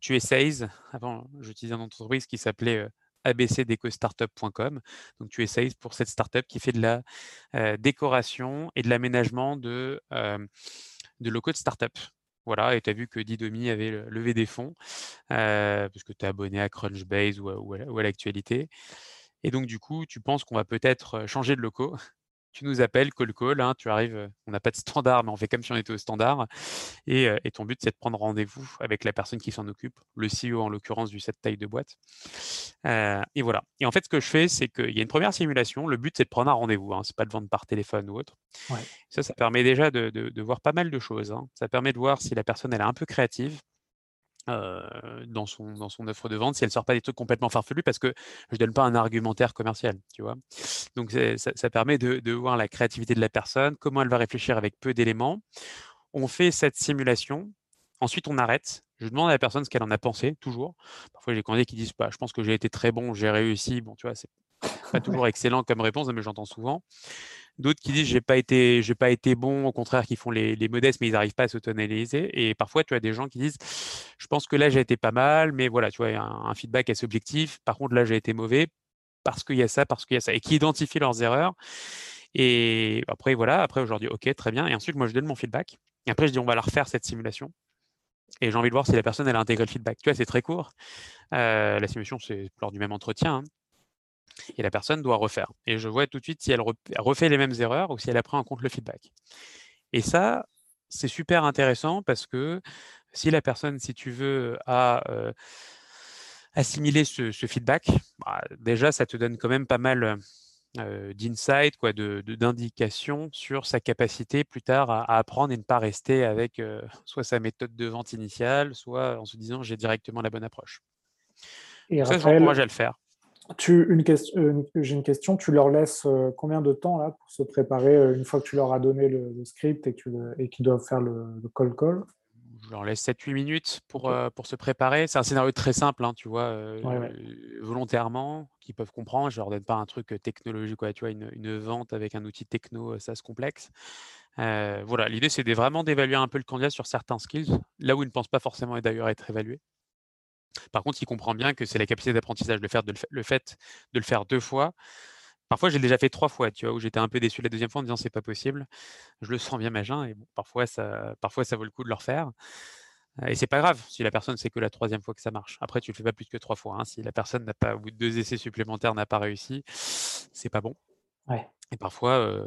Tu es sales. Avant, j'utilisais une entreprise qui s'appelait ABCDecoStartup.com. Donc, tu essayes pour cette startup qui fait de la décoration et de l'aménagement de locaux de startup. Voilà, et tu as vu que Didomi avait levé des fonds parce que tu es abonné à Crunchbase ou à l'actualité. Et donc, du coup, tu penses qu'on va peut-être changer de locaux. Tu nous appelles, call, tu arrives, on n'a pas de standard, mais on fait comme si on était au standard. Et ton but, c'est de prendre rendez-vous avec la personne qui s'en occupe, le CEO en l'occurrence de cette taille de boîte. Et voilà. Et en fait, ce que je fais, c'est qu'il y a une première simulation. Le but, c'est de prendre un rendez-vous. Ce n'est pas de vendre par téléphone ou autre. Ouais. Ça permet déjà de voir pas mal de choses. Ça permet de voir si la personne, elle est un peu créative. Dans son offre de vente, si elle ne sort pas des trucs complètement farfelus, parce que je ne donne pas un argumentaire commercial, tu vois. Donc, ça permet de voir la créativité de la personne, comment elle va réfléchir avec peu d'éléments. On fait cette simulation, ensuite on arrête. Je demande à la personne ce qu'elle en a pensé, toujours. Parfois, j'ai des candidats qui disent je pense que j'ai été très bon, j'ai réussi. Bon, tu vois, c'est pas toujours excellent comme réponse, mais j'entends souvent. D'autres qui disent j'ai pas été bon, au contraire, qui font les modestes, mais ils n'arrivent pas à s'auto-analyser. Et parfois, tu as des gens qui disent je pense que là, j'ai été pas mal, mais voilà, tu vois, un feedback assez objectif. Par contre, là, j'ai été mauvais parce qu'il y a ça. Et qui identifient leurs erreurs. Et après, aujourd'hui, OK, très bien. Et ensuite, moi, je donne mon feedback. Et après, je dis on va la refaire, cette simulation. Et j'ai envie de voir si la personne, elle a intégré le feedback. Tu vois, c'est très court. La simulation, c'est lors du même entretien. Et la personne doit refaire. Et je vois tout de suite si elle refait les mêmes erreurs ou si elle a pris en compte le feedback. Et ça, c'est super intéressant parce que si la personne, si tu veux, a assimilé ce feedback, déjà, ça te donne quand même pas mal d'insight, d'indications sur sa capacité plus tard à apprendre et ne pas rester avec soit sa méthode de vente initiale, soit en se disant « j'ai directement la bonne approche ». Et ça, j'encourage à le faire. J'ai une question, tu leur laisses combien de temps là, pour se préparer une fois que tu leur as donné le script et qu'ils doivent faire le call? Je leur laisse 7-8 minutes pour se préparer. C'est un scénario très simple, tu vois, volontairement, qu'ils peuvent comprendre. Je ne leur donne pas un truc technologique, tu vois, une vente avec un outil techno, ça se complexe. L'idée, c'est vraiment d'évaluer un peu le candidat sur certains skills, là où il ne pense pas forcément et d'ailleurs être évalué. Par contre, il comprend bien que c'est la capacité d'apprentissage, le fait de le faire 2 fois. Parfois, j'ai déjà fait 3 fois, tu vois, où j'étais un peu déçu la deuxième fois en me disant c'est pas possible, je le sens bien magin, et bon, parfois ça vaut le coup de le refaire. Et c'est pas grave si la personne sait que la 3e fois que ça marche. Après, tu le fais pas plus que 3 fois. Si la personne n'a pas, au bout de 2 essais supplémentaires, n'a pas réussi, c'est pas bon. Ouais. Et parfois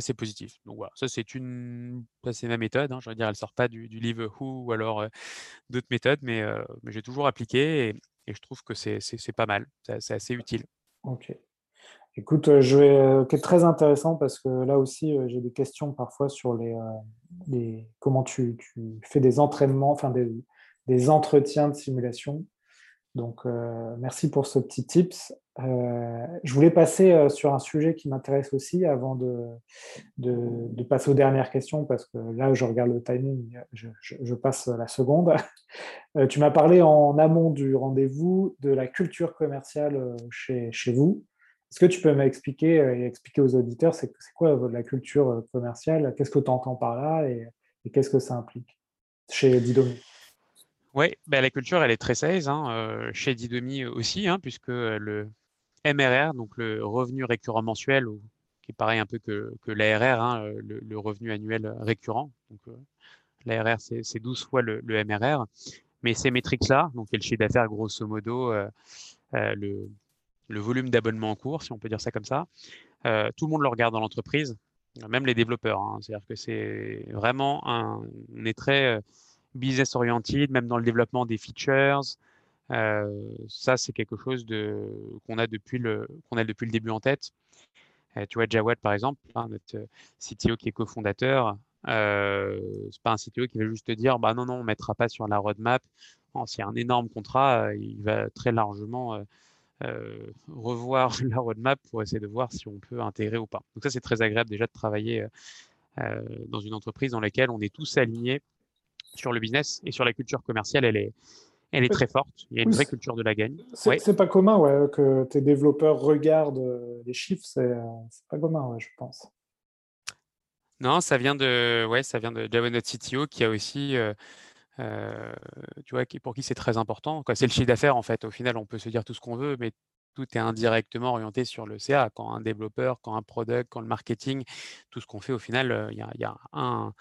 c'est positif. Donc voilà, ça c'est ma méthode. Je veux dire, elle sort pas du livre Who ou alors d'autres méthodes, mais j'ai toujours appliqué et je trouve que c'est pas mal. C'est assez utile. Ok. Écoute, c'est très intéressant parce que là aussi j'ai des questions parfois sur comment tu fais des entraînements, enfin des entretiens de simulation. Donc, merci pour ce petit tips. Je voulais passer sur un sujet qui m'intéresse aussi avant de passer aux dernières questions parce que là, je regarde le timing, je passe la seconde. Tu m'as parlé en amont du rendez-vous de la culture commerciale chez vous. Est-ce que tu peux m'expliquer et expliquer aux auditeurs c'est quoi la culture commerciale? Qu'est-ce que tu entends par là et qu'est-ce que ça implique chez Didomi? Oui, la culture, elle est très sales, chez Didomi aussi, puisque le MRR, donc le revenu récurrent mensuel, qui est pareil un peu que l'ARR, le revenu annuel récurrent. Donc, l'ARR, c'est 12 fois le MRR. Mais ces métriques-là, donc le chiffre d'affaires, grosso modo, le volume d'abonnement en cours, si on peut dire ça comme ça, tout le monde le regarde dans l'entreprise. même les développeurs. Hein. C'est-à-dire que c'est vraiment on est très business oriented, même dans le développement des features. Ça, c'est quelque chose qu'on a depuis le début en tête. Tu vois, Jawad, par exemple, hein, notre CTO qui est cofondateur, c'est pas un CTO qui va juste te dire bah non, on mettra pas sur la roadmap. Non, s'il y a un énorme contrat, il va très largement revoir la roadmap pour essayer de voir si on peut intégrer ou pas. Donc ça, c'est très agréable déjà de travailler dans une entreprise dans laquelle on est tous alignés sur le business et sur la culture commerciale. Elle est très forte. Il y a une vraie culture de la gagne. C'est pas commun que tes développeurs regardent les chiffres. C'est pas commun, je pense. Non, ça vient de Jawad, notre CTO, qui a aussi tu vois, pour qui c'est très important. C'est le chiffre d'affaires, en fait. Au final, on peut se dire tout ce qu'on veut, mais tout est indirectement orienté sur le CA. Quand un développeur, quand un product, quand le marketing, tout ce qu'on fait, au final, il y a un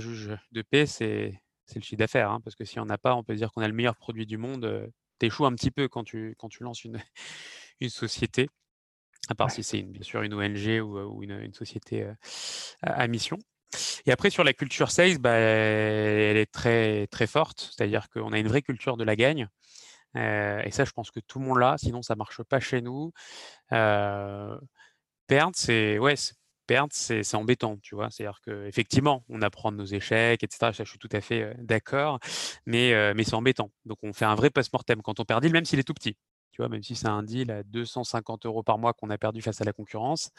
juge de paix, c'est le chiffre d'affaires. Hein, parce que si on n'a pas, on peut dire qu'on a le meilleur produit du monde. T'échoues un petit peu quand tu lances une société, à part si c'est bien sûr une ONG ou une société à mission. Et après, sur la culture sales, elle est très, très forte. C'est-à-dire qu'on a une vraie culture de la gagne. Et ça, je pense que tout le monde l'a. Sinon, ça ne marche pas chez nous. Perdre, c'est embêtant. Tu vois, c'est-à-dire qu'effectivement, on apprend de nos échecs, etc. Ça, je suis tout à fait d'accord. Mais c'est embêtant. Donc, on fait un vrai post-mortem quand on perd deal, même s'il est tout petit. Tu vois, même si c'est un deal à 250 € par mois qu'on a perdu face à la concurrence,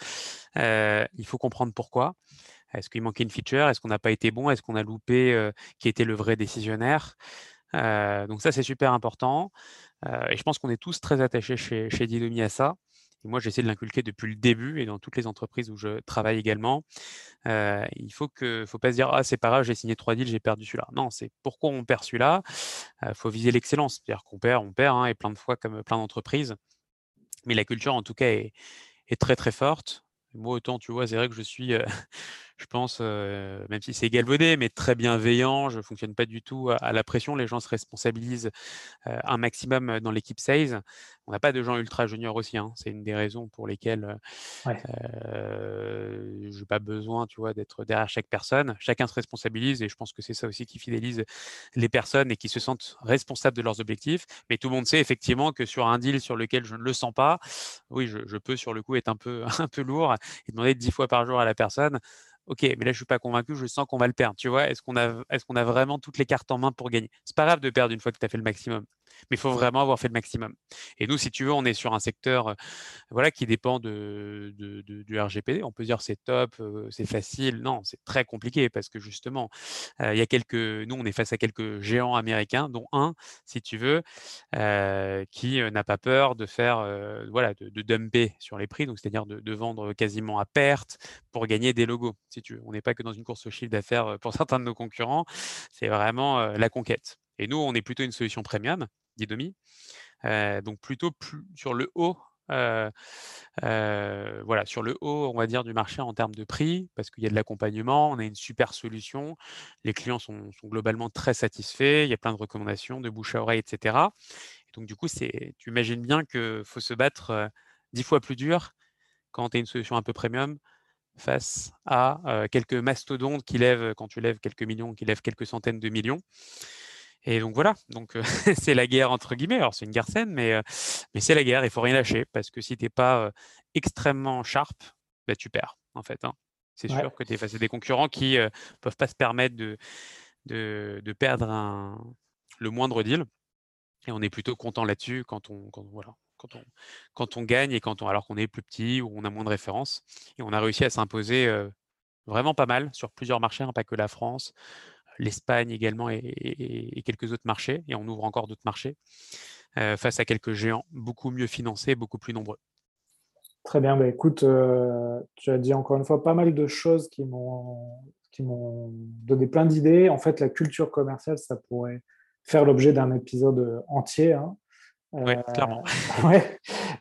il faut comprendre pourquoi. Est-ce qu'il manquait une feature? Est-ce qu'on n'a pas été bon? Est-ce qu'on a loupé qui était le vrai décisionnaire? Donc ça, c'est super important. Et je pense qu'on est tous très attachés chez Didomi à ça. Et moi, j'essaie de l'inculquer depuis le début et dans toutes les entreprises où je travaille également. Il ne faut pas se dire « Ah, c'est pas grave, j'ai signé 3 deals, j'ai perdu celui-là ». Non, c'est pourquoi on perd celui-là. Il faut viser l'excellence. C'est-à-dire qu'on perd, hein, et plein de fois comme plein d'entreprises. Mais la culture, en tout cas, est très, très forte. Moi, autant, tu vois, c'est vrai que je suis, je pense, même si c'est galvaudé, mais très bienveillant. Je ne fonctionne pas du tout à la pression. Les gens se responsabilisent un maximum dans l'équipe sales. On n'a pas de gens ultra juniors aussi. Hein. C'est une des raisons pour lesquelles je n'ai pas besoin, tu vois, d'être derrière chaque personne. Chacun se responsabilise et je pense que c'est ça aussi qui fidélise les personnes et qui se sentent responsables de leurs objectifs. Mais tout le monde sait effectivement que sur un deal sur lequel je ne le sens pas, oui, je peux sur le coup être un peu lourd et demander 10 fois par jour à la personne « Ok, mais là, je ne suis pas convaincu, je sens qu'on va le perdre. » Tu vois, est-ce qu'on a vraiment toutes les cartes en main pour gagner? C'est pas grave de perdre une fois que tu as fait le maximum, mais il faut vraiment avoir fait le maximum. Et nous, si tu veux, on est sur un secteur qui dépend du RGPD. On peut dire « c'est top, c'est facile ». Non, c'est très compliqué parce que justement, nous, on est face à quelques géants américains, dont un, si tu veux, qui n'a pas peur de faire de dumper sur les prix, donc c'est-à-dire de vendre quasiment à perte pour gagner des logos. Si tu veux. On n'est pas que dans une course au chiffre d'affaires pour certains de nos concurrents, c'est vraiment la conquête. Et nous, on est plutôt une solution premium, Didomi, donc plutôt sur le haut, on va dire, du marché en termes de prix, parce qu'il y a de l'accompagnement, on a une super solution, les clients sont globalement très satisfaits, il y a plein de recommandations, de bouche à oreille, etc. Et donc du coup, tu imagines bien qu'il faut se battre 10 fois plus dur quand tu as une solution un peu premium, face à quelques mastodontes qui lèvent quelques centaines de millions. Et donc voilà, c'est la guerre entre guillemets. Alors c'est une guerre saine, mais c'est la guerre, il ne faut rien lâcher, parce que si tu n'es pas extrêmement sharp, tu perds en fait. Hein. C'est sûr que tu es face à des concurrents qui ne peuvent pas se permettre de perdre le moindre deal. Et on est plutôt content là-dessus quand on gagne, et alors qu'on est plus petit ou on a moins de références. Et on a réussi à s'imposer vraiment pas mal sur plusieurs marchés, pas que la France, l'Espagne également et quelques autres marchés. Et on ouvre encore d'autres marchés face à quelques géants beaucoup mieux financés, beaucoup plus nombreux. Très bien. Écoute, tu as dit encore une fois pas mal de choses qui m'ont donné plein d'idées. En fait, la culture commerciale, ça pourrait faire l'objet d'un épisode entier, hein. Oui, clairement.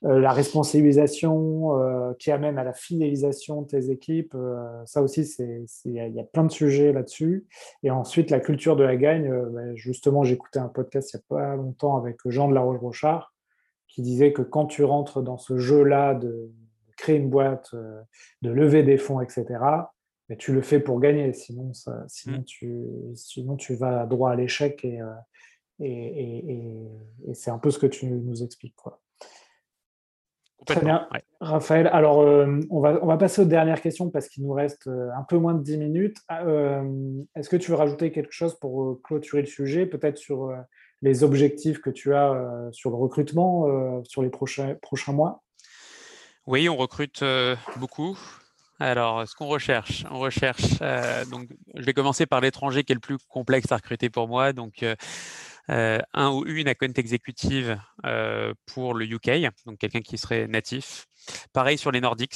La responsabilisation qui amène à la fidélisation de tes équipes, ça aussi, il y a plein de sujets là-dessus. Et ensuite, la culture de la gagne, justement, j'écoutais un podcast il n'y a pas longtemps avec Jean de la Roche-Brochard qui disait que quand tu rentres dans ce jeu-là de créer une boîte, de lever des fonds, etc. Mais tu le fais pour gagner, sinon tu vas droit à l'échec et c'est un peu ce que tu nous expliques, quoi. Très bien, ouais. Raphaël. Alors, on va passer aux dernières questions parce qu'il nous reste un peu moins de 10 minutes. Est-ce que tu veux rajouter quelque chose pour clôturer le sujet, peut-être sur les objectifs que tu as sur le recrutement sur les prochains mois? Oui, on recrute beaucoup. Alors, ce qu'on recherche, donc, je vais commencer par l'étranger qui est le plus complexe à recruter pour moi. Donc, un ou une account exécutive pour le UK, donc quelqu'un qui serait natif. Pareil sur les Nordiques,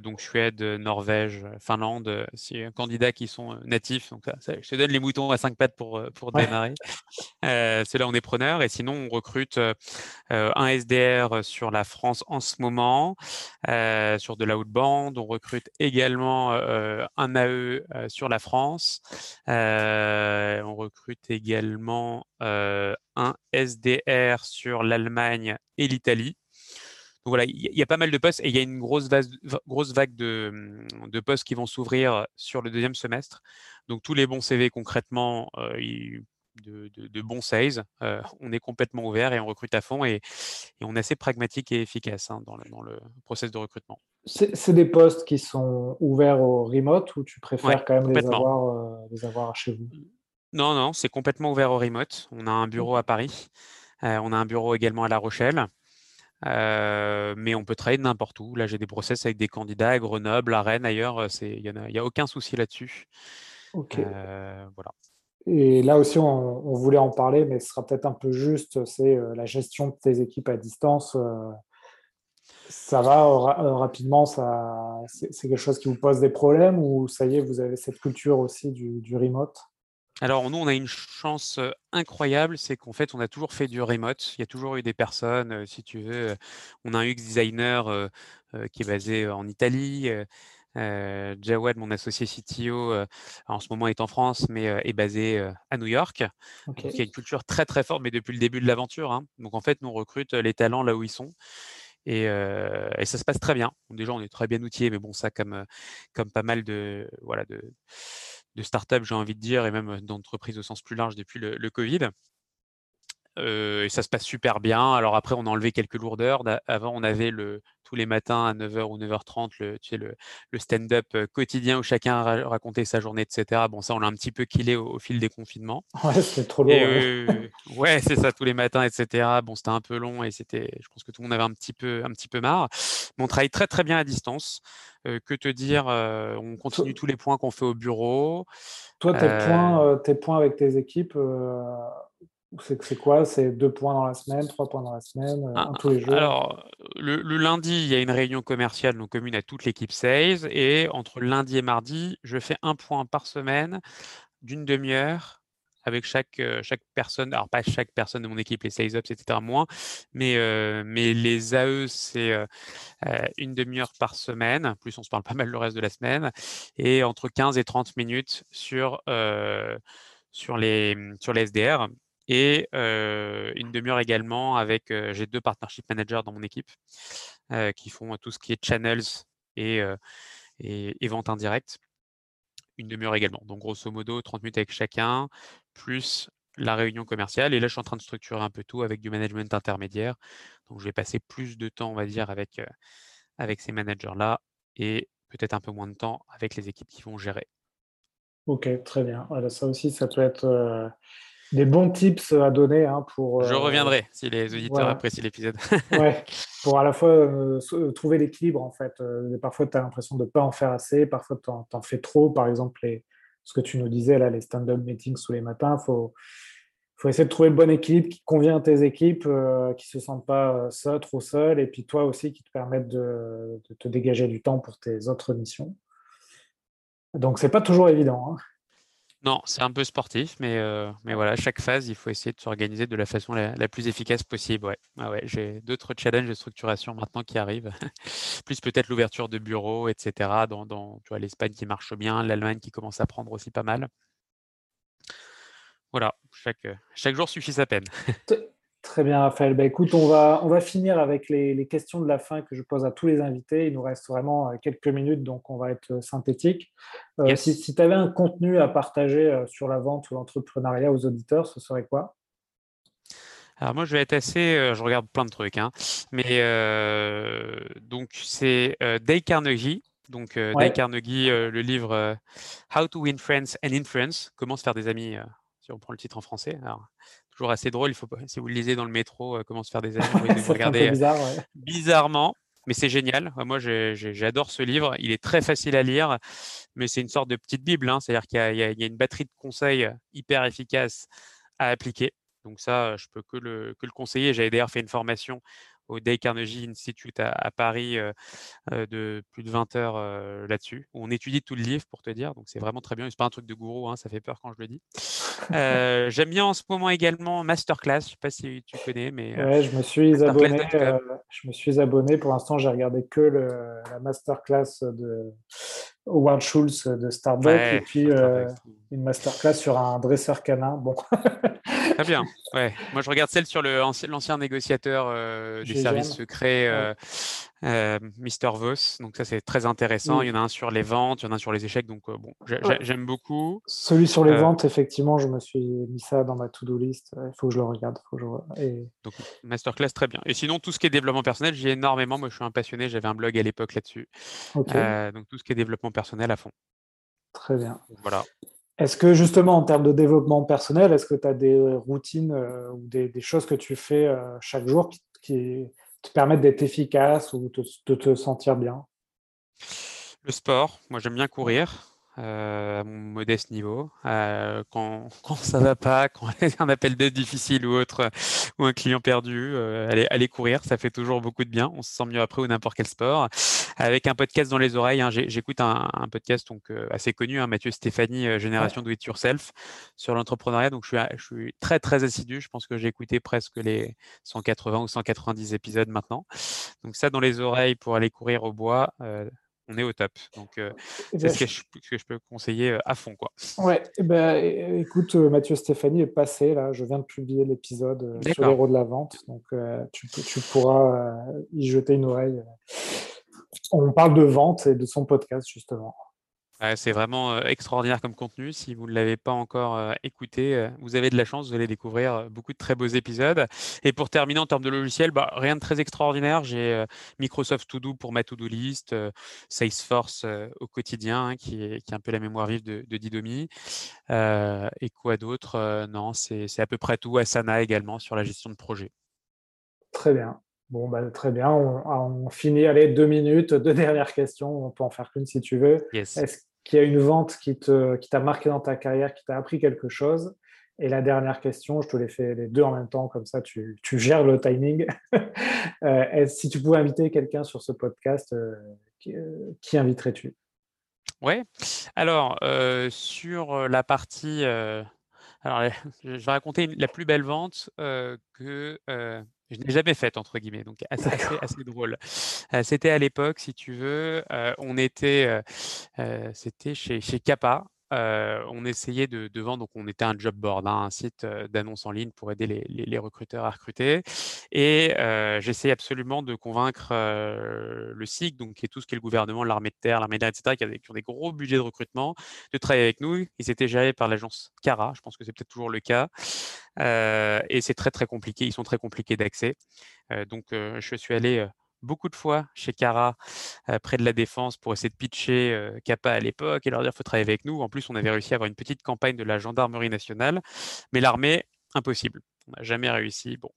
donc Suède, Norvège, Finlande, c'est un candidat qui sont natifs. Donc ça, je te donne les moutons à 5 pattes pour démarrer. C'est là on est preneur. Et sinon, on recrute un SDR sur la France en ce moment, sur de l'outbound. On recrute également un AE sur la France. On recrute également un SDR sur l'Allemagne et l'Italie. Donc voilà, il y a pas mal de postes et il y a une grosse vague de postes qui vont s'ouvrir sur le deuxième semestre. Donc, tous les bons CV concrètement, de bons sales, on est complètement ouvert et on recrute à fond et on est assez pragmatique et efficace dans le process de recrutement. C'est des postes qui sont ouverts au remote ou tu préfères quand même les avoir chez vous ? Non, c'est complètement ouvert au remote. On a un bureau à Paris. On a un bureau également à La Rochelle. Mais on peut travailler n'importe où. Là, j'ai des process avec des candidats à Grenoble, à Rennes, ailleurs. Il n'y a aucun souci là-dessus. OK. Voilà. Et là aussi, on voulait en parler, mais ce sera peut-être un peu juste. C'est la gestion de tes équipes à distance. Ça va rapidement. C'est quelque chose qui vous pose des problèmes ou ça y est, vous avez cette culture aussi du remote ? Alors, nous, on a une chance incroyable, c'est qu'en fait, on a toujours fait du remote. Il y a toujours eu des personnes, si tu veux. On a un UX designer qui est basé en Italie. Jawad, mon associé CTO, en ce moment est en France, mais est basé à New York. Okay. Donc, il y a une culture très, très forte, mais depuis le début de l'aventure, hein. Donc, en fait, nous, on recrute les talents là où ils sont. Et ça se passe très bien. Déjà, on est très bien outillés, mais bon, ça, comme pas mal de start-up, j'ai envie de dire, et même d'entreprises au sens plus large depuis le Covid. Et ça se passe super bien. Alors après, on a enlevé quelques lourdeurs. Avant, on avait tous les matins à 9h ou 9h30 le stand-up quotidien où chacun racontait sa journée, etc. Bon, ça, on l'a un petit peu killé au fil des confinements. Ouais, c'était trop long. Ouais, c'est ça, tous les matins, etc. Bon, c'était un peu long et je pense que tout le monde avait un petit peu marre. Mais on travaille très, très bien à distance. Que te dire, on continue tous les points qu'on fait au bureau. Toi, tes points avec tes équipes c'est quoi? C'est 2 points dans la semaine, 3 points dans la semaine, tous les jours? Alors, le lundi, il y a une réunion commerciale donc commune à toute l'équipe sales. Et entre lundi et mardi, je fais 1 point par semaine d'une demi-heure avec chaque personne. Alors, pas chaque personne de mon équipe, les sales ops, etc. moins. Mais les AE, c'est une demi-heure par semaine. En plus, on se parle pas mal le reste de la semaine. Et entre 15 et 30 minutes sur les SDR. Et une demi-heure également avec, j'ai 2 partnership managers dans mon équipe qui font tout ce qui est channels et vente indirecte. Une demi-heure également. Donc, grosso modo, 30 minutes avec chacun, plus la réunion commerciale. Et là, je suis en train de structurer un peu tout avec du management intermédiaire. Donc, je vais passer plus de temps, on va dire, avec ces managers-là et peut-être un peu moins de temps avec les équipes qui vont gérer. OK, très bien. Voilà, ça aussi, ça peut être... des bons tips à donner pour… Je reviendrai si les auditeurs apprécient l'épisode. Ouais, pour à la fois trouver l'équilibre en fait. Parfois, tu as l'impression de ne pas en faire assez. Parfois, tu en fais trop. Par exemple, ce que tu nous disais, là, les stand-up meetings tous les matins, il faut essayer de trouver le bon équilibre qui convient à tes équipes, qui ne se sentent pas trop seules. Et puis toi aussi, qui te permettent de te dégager du temps pour tes autres missions. Donc, ce n'est pas toujours évident. Non, c'est un peu sportif, mais voilà, chaque phase, il faut essayer de s'organiser de la façon la plus efficace possible. Ouais. Ah ouais, j'ai d'autres challenges de structuration maintenant qui arrivent, plus peut-être l'ouverture de bureaux, etc. Dans tu vois, l'Espagne qui marche bien, l'Allemagne qui commence à prendre aussi pas mal. Voilà, chaque jour suffit sa peine. Très bien, Raphaël. Bah, écoute, on va finir avec les questions de la fin que je pose à tous les invités. Il nous reste vraiment quelques minutes, donc on va être synthétique. Yes. Si tu avais un contenu à partager sur la vente ou l'entrepreneuriat aux auditeurs, ce serait quoi ? Alors moi, je vais être assez… je regarde plein de trucs, hein. Mais donc c'est Dale Carnegie. Donc, Dale Carnegie, le livre How to Win Friends and Influence, comment se faire des amis, si on prend le titre en français. Alors, toujours assez drôle, il faut, si vous le lisez dans le métro, comment se faire des amis, vous regardez bizarrement, mais c'est génial. Moi, j'adore ce livre, il est très facile à lire, mais c'est une sorte de petite Bible, hein. C'est-à-dire qu'il y a une batterie de conseils hyper efficace à appliquer. Donc ça, je peux que le conseiller. J'avais d'ailleurs fait une formation au Dale Carnegie Institute à Paris de plus de 20 heures là-dessus. On étudie tout le livre, pour te dire. Donc c'est vraiment très bien. C'est pas un truc de gourou, hein, ça fait peur quand je le dis. J'aime bien en ce moment également Masterclass. Je ne sais pas si tu connais, mais je me suis abonné. Pour l'instant, j'ai regardé que la Masterclass de Howard Schultz de Starbucks, et puis une Masterclass sur un dresseur canin. Bon. Très bien. Ouais. Moi, je regarde celle sur l'ancien négociateur des services secrets, Mr. Voss. Donc ça, c'est très intéressant. Il y en a un sur les ventes, il y en a un sur les échecs. Donc bon, j'aime beaucoup. Celui sur les ventes, effectivement, je me suis mis ça dans ma to-do list. Il faut que je le regarde. Donc Masterclass, très bien. Et sinon, tout ce qui est développement personnel, j'ai énormément. Moi, je suis un passionné. J'avais un blog à l'époque là-dessus. Okay. Donc tout ce qui est développement personnel à fond. Très bien. Voilà. Est-ce que justement, en termes de développement personnel, est-ce que tu as des routines ou des choses que tu fais chaque jour qui te permettent d'être efficace ou de te sentir bien ? Le sport. Moi, j'aime bien courir à mon modeste niveau. Quand ça ne va pas, quand il y a un appel d'aide difficile ou autre, ou un client perdu, aller courir, ça fait toujours beaucoup de bien. On se sent mieux après ou n'importe quel sport. Avec un podcast dans les oreilles, hein, j'écoute un podcast donc, assez connu, hein, Mathieu Stéphanie, Génération Do It Yourself, sur l'entrepreneuriat. Donc, je suis très, très assidu. Je pense que j'ai écouté presque les 180 ou 190 épisodes maintenant. Donc, ça, dans les oreilles, pour aller courir au bois, on est au top. Donc, c'est ce que je peux conseiller à fond, quoi. Ouais. Écoute, Mathieu Stéphanie est passé, là. Je viens de publier l'épisode sur l'euro de la vente. Donc, tu pourras y jeter une oreille. On parle de vente et de son podcast, justement. Ouais, c'est vraiment extraordinaire comme contenu. Si vous ne l'avez pas encore écouté, vous avez de la chance, vous allez découvrir beaucoup de très beaux épisodes. Et pour terminer, en termes de logiciel, rien de très extraordinaire. J'ai Microsoft To-Do pour ma To-Do list, Salesforce au quotidien, hein, qui est un peu la mémoire vive de Didomi. Et quoi d'autre ? Non, c'est à peu près tout. Asana également sur la gestion de projet. Très bien. Bon, très bien. On finit. Allez, 2 minutes, 2 dernières questions. On peut en faire qu'une si tu veux. Yes. Est-ce qu'il y a une vente qui t'a marqué dans ta carrière, qui t'a appris quelque chose ? Et la dernière question, je te les fais les 2 en même temps, comme ça tu gères le timing. Si tu pouvais inviter quelqu'un sur ce podcast, qui inviterais-tu ? Ouais. Alors, sur la partie… alors, je vais raconter la plus belle vente que… je n'ai jamais fait, entre guillemets, donc assez drôle. C'était à l'époque, si tu veux, c'était chez Kapa. On essayait de vendre, donc on était un job board, hein, un site d'annonces en ligne pour aider les recruteurs à recruter. Et j'essayais absolument de convaincre le SIG, donc qui est tout ce qui est le gouvernement, l'armée de terre, l'armée d'air, etc., qui ont des gros budgets de recrutement, de travailler avec nous. Ils étaient gérés par l'agence CARA, je pense que c'est peut-être toujours le cas. Et c'est très, très compliqué. Ils sont très compliqués d'accès. Donc, je suis allé beaucoup de fois chez CARA, près de la Défense, pour essayer de pitcher Kapa à l'époque et leur dire qu'il faut travailler avec nous. En plus, on avait réussi à avoir une petite campagne de la gendarmerie nationale, mais l'armée, impossible. On n'a jamais réussi. Bon,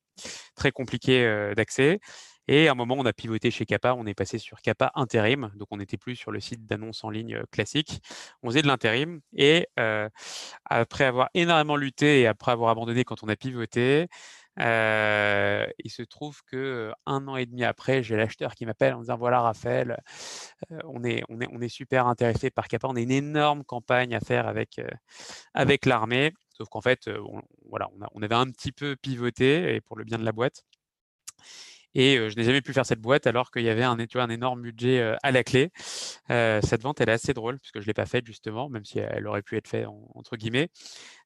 très compliqué d'accès. Et à un moment, on a pivoté chez Kapa, on est passé sur Kapa Intérim, donc on n'était plus sur le site d'annonce en ligne classique, on faisait de l'intérim et après avoir énormément lutté et après avoir abandonné quand on a pivoté, il se trouve que 1 an et demi après, j'ai l'acheteur qui m'appelle en me disant « Voilà Raphaël, on est super intéressé par Kapa, on a une énorme campagne à faire avec l'armée. » Sauf qu'en fait, on avait un petit peu pivoté et pour le bien de la boîte. Et je n'ai jamais pu faire cette boîte alors qu'il y avait un énorme budget à la clé. Cette vente, elle est assez drôle puisque je ne l'ai pas faite justement, même si elle aurait pu être faite entre guillemets.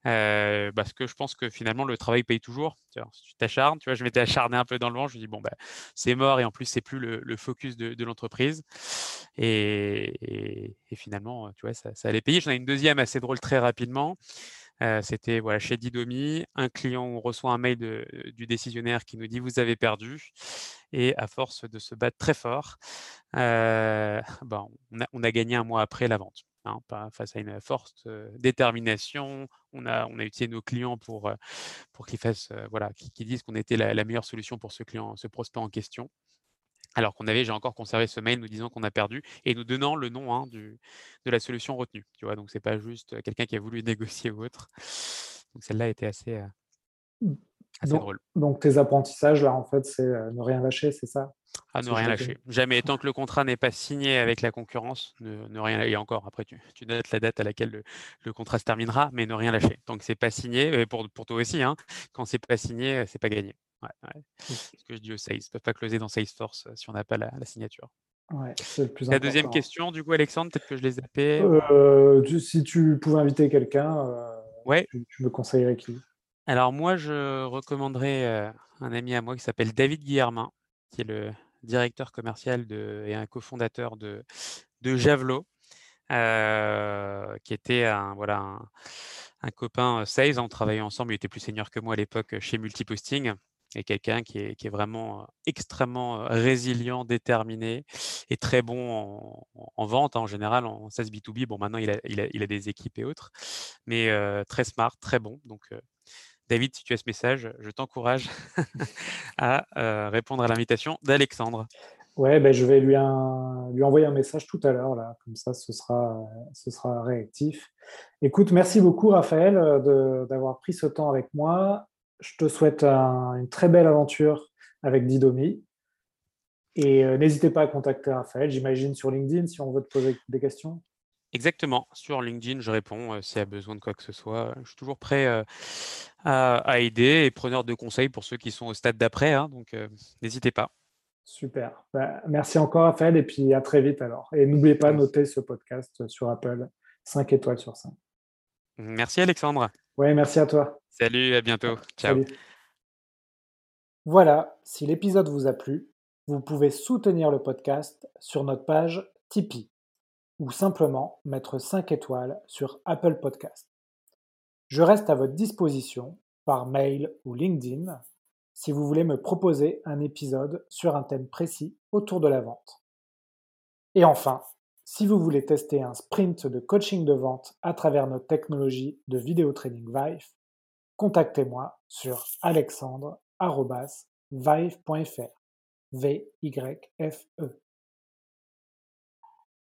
Parce que je pense que finalement, le travail paye toujours. Si tu t'acharnes, tu vois, je m'étais acharné un peu dans le vent. Je me dis, bon, bah, c'est mort et en plus, ce n'est plus le focus de l'entreprise. Et finalement, tu vois, ça allait payer. J'en ai une deuxième assez drôle très rapidement. C'était voilà, chez Didomi, un client où on reçoit un mail du décisionnaire qui nous dit « vous avez perdu ». Et à force de se battre très fort, on a gagné un mois après la vente. Hein, face à une forte détermination, on a utilisé nos clients pour qu'ils fassent, qu'ils disent qu'on était la meilleure solution pour ce prospect en question. Alors j'ai encore conservé ce mail nous disant qu'on a perdu et nous donnant le nom de la solution retenue. Tu vois, donc c'est pas juste quelqu'un qui a voulu négocier ou autre. Donc celle-là était assez drôle. Donc tes apprentissages là en fait, c'est ne rien lâcher, c'est ça? Ah, ne rien lâcher. Jamais, tant que le contrat n'est pas signé avec la concurrence, ne rien lâcher. Et encore, après, tu notes la date à laquelle le contrat se terminera, mais ne rien lâcher. Tant que c'est pas signé, et pour toi aussi, hein, quand c'est pas signé, c'est pas gagné. Ouais. C'est ce que je dis aux sales. Ils ne peuvent pas closer dans Salesforce si on n'a pas la signature. Ouais, c'est le plus important. La deuxième question, du coup, Alexandre, peut-être que je l'ai zappé. Si tu pouvais inviter quelqu'un, ouais. Tu me conseillerais qui? Alors moi, je recommanderais un ami à moi qui s'appelle David Guillermin, qui est le directeur commercial et un cofondateur de Javelot, qui était un copain sales. On travaillait ensemble, il était plus senior que moi à l'époque chez Multiposting. Et quelqu'un qui est vraiment extrêmement résilient, déterminé et très bon en vente, hein, en général, en SaaS B2B. Bon, maintenant, il a des équipes et autres, mais très smart, très bon. Donc, David, si tu as ce message, je t'encourage à répondre à l'invitation d'Alexandre. Ouais, je vais lui envoyer un message tout à l'heure, là, comme ça, ce sera réactif. Écoute, merci beaucoup, Raphaël, d'avoir pris ce temps avec moi. Je te souhaite une très belle aventure avec Didomi. Et n'hésitez pas à contacter Raphaël, j'imagine, sur LinkedIn, si on veut te poser des questions. Exactement. Sur LinkedIn, je réponds s'il y a besoin de quoi que ce soit. Je suis toujours prêt à aider et preneur de conseils pour ceux qui sont au stade d'après. Hein, donc, n'hésitez pas. Super. Merci encore, Raphaël. Et puis, à très vite alors. Et n'oubliez pas de noter ce podcast sur Apple, 5 étoiles sur 5. Merci, Alexandre. Oui, merci à toi. Salut, à bientôt. Ciao. Salut. Voilà, si l'épisode vous a plu, vous pouvez soutenir le podcast sur notre page Tipeee ou simplement mettre 5 étoiles sur Apple Podcast. Je reste à votre disposition par mail ou LinkedIn si vous voulez me proposer un épisode sur un thème précis autour de la vente. Et enfin, si vous voulez tester un sprint de coaching de vente à travers notre technologie de vidéo training Vive, contactez-moi sur alexandre@vive.fr.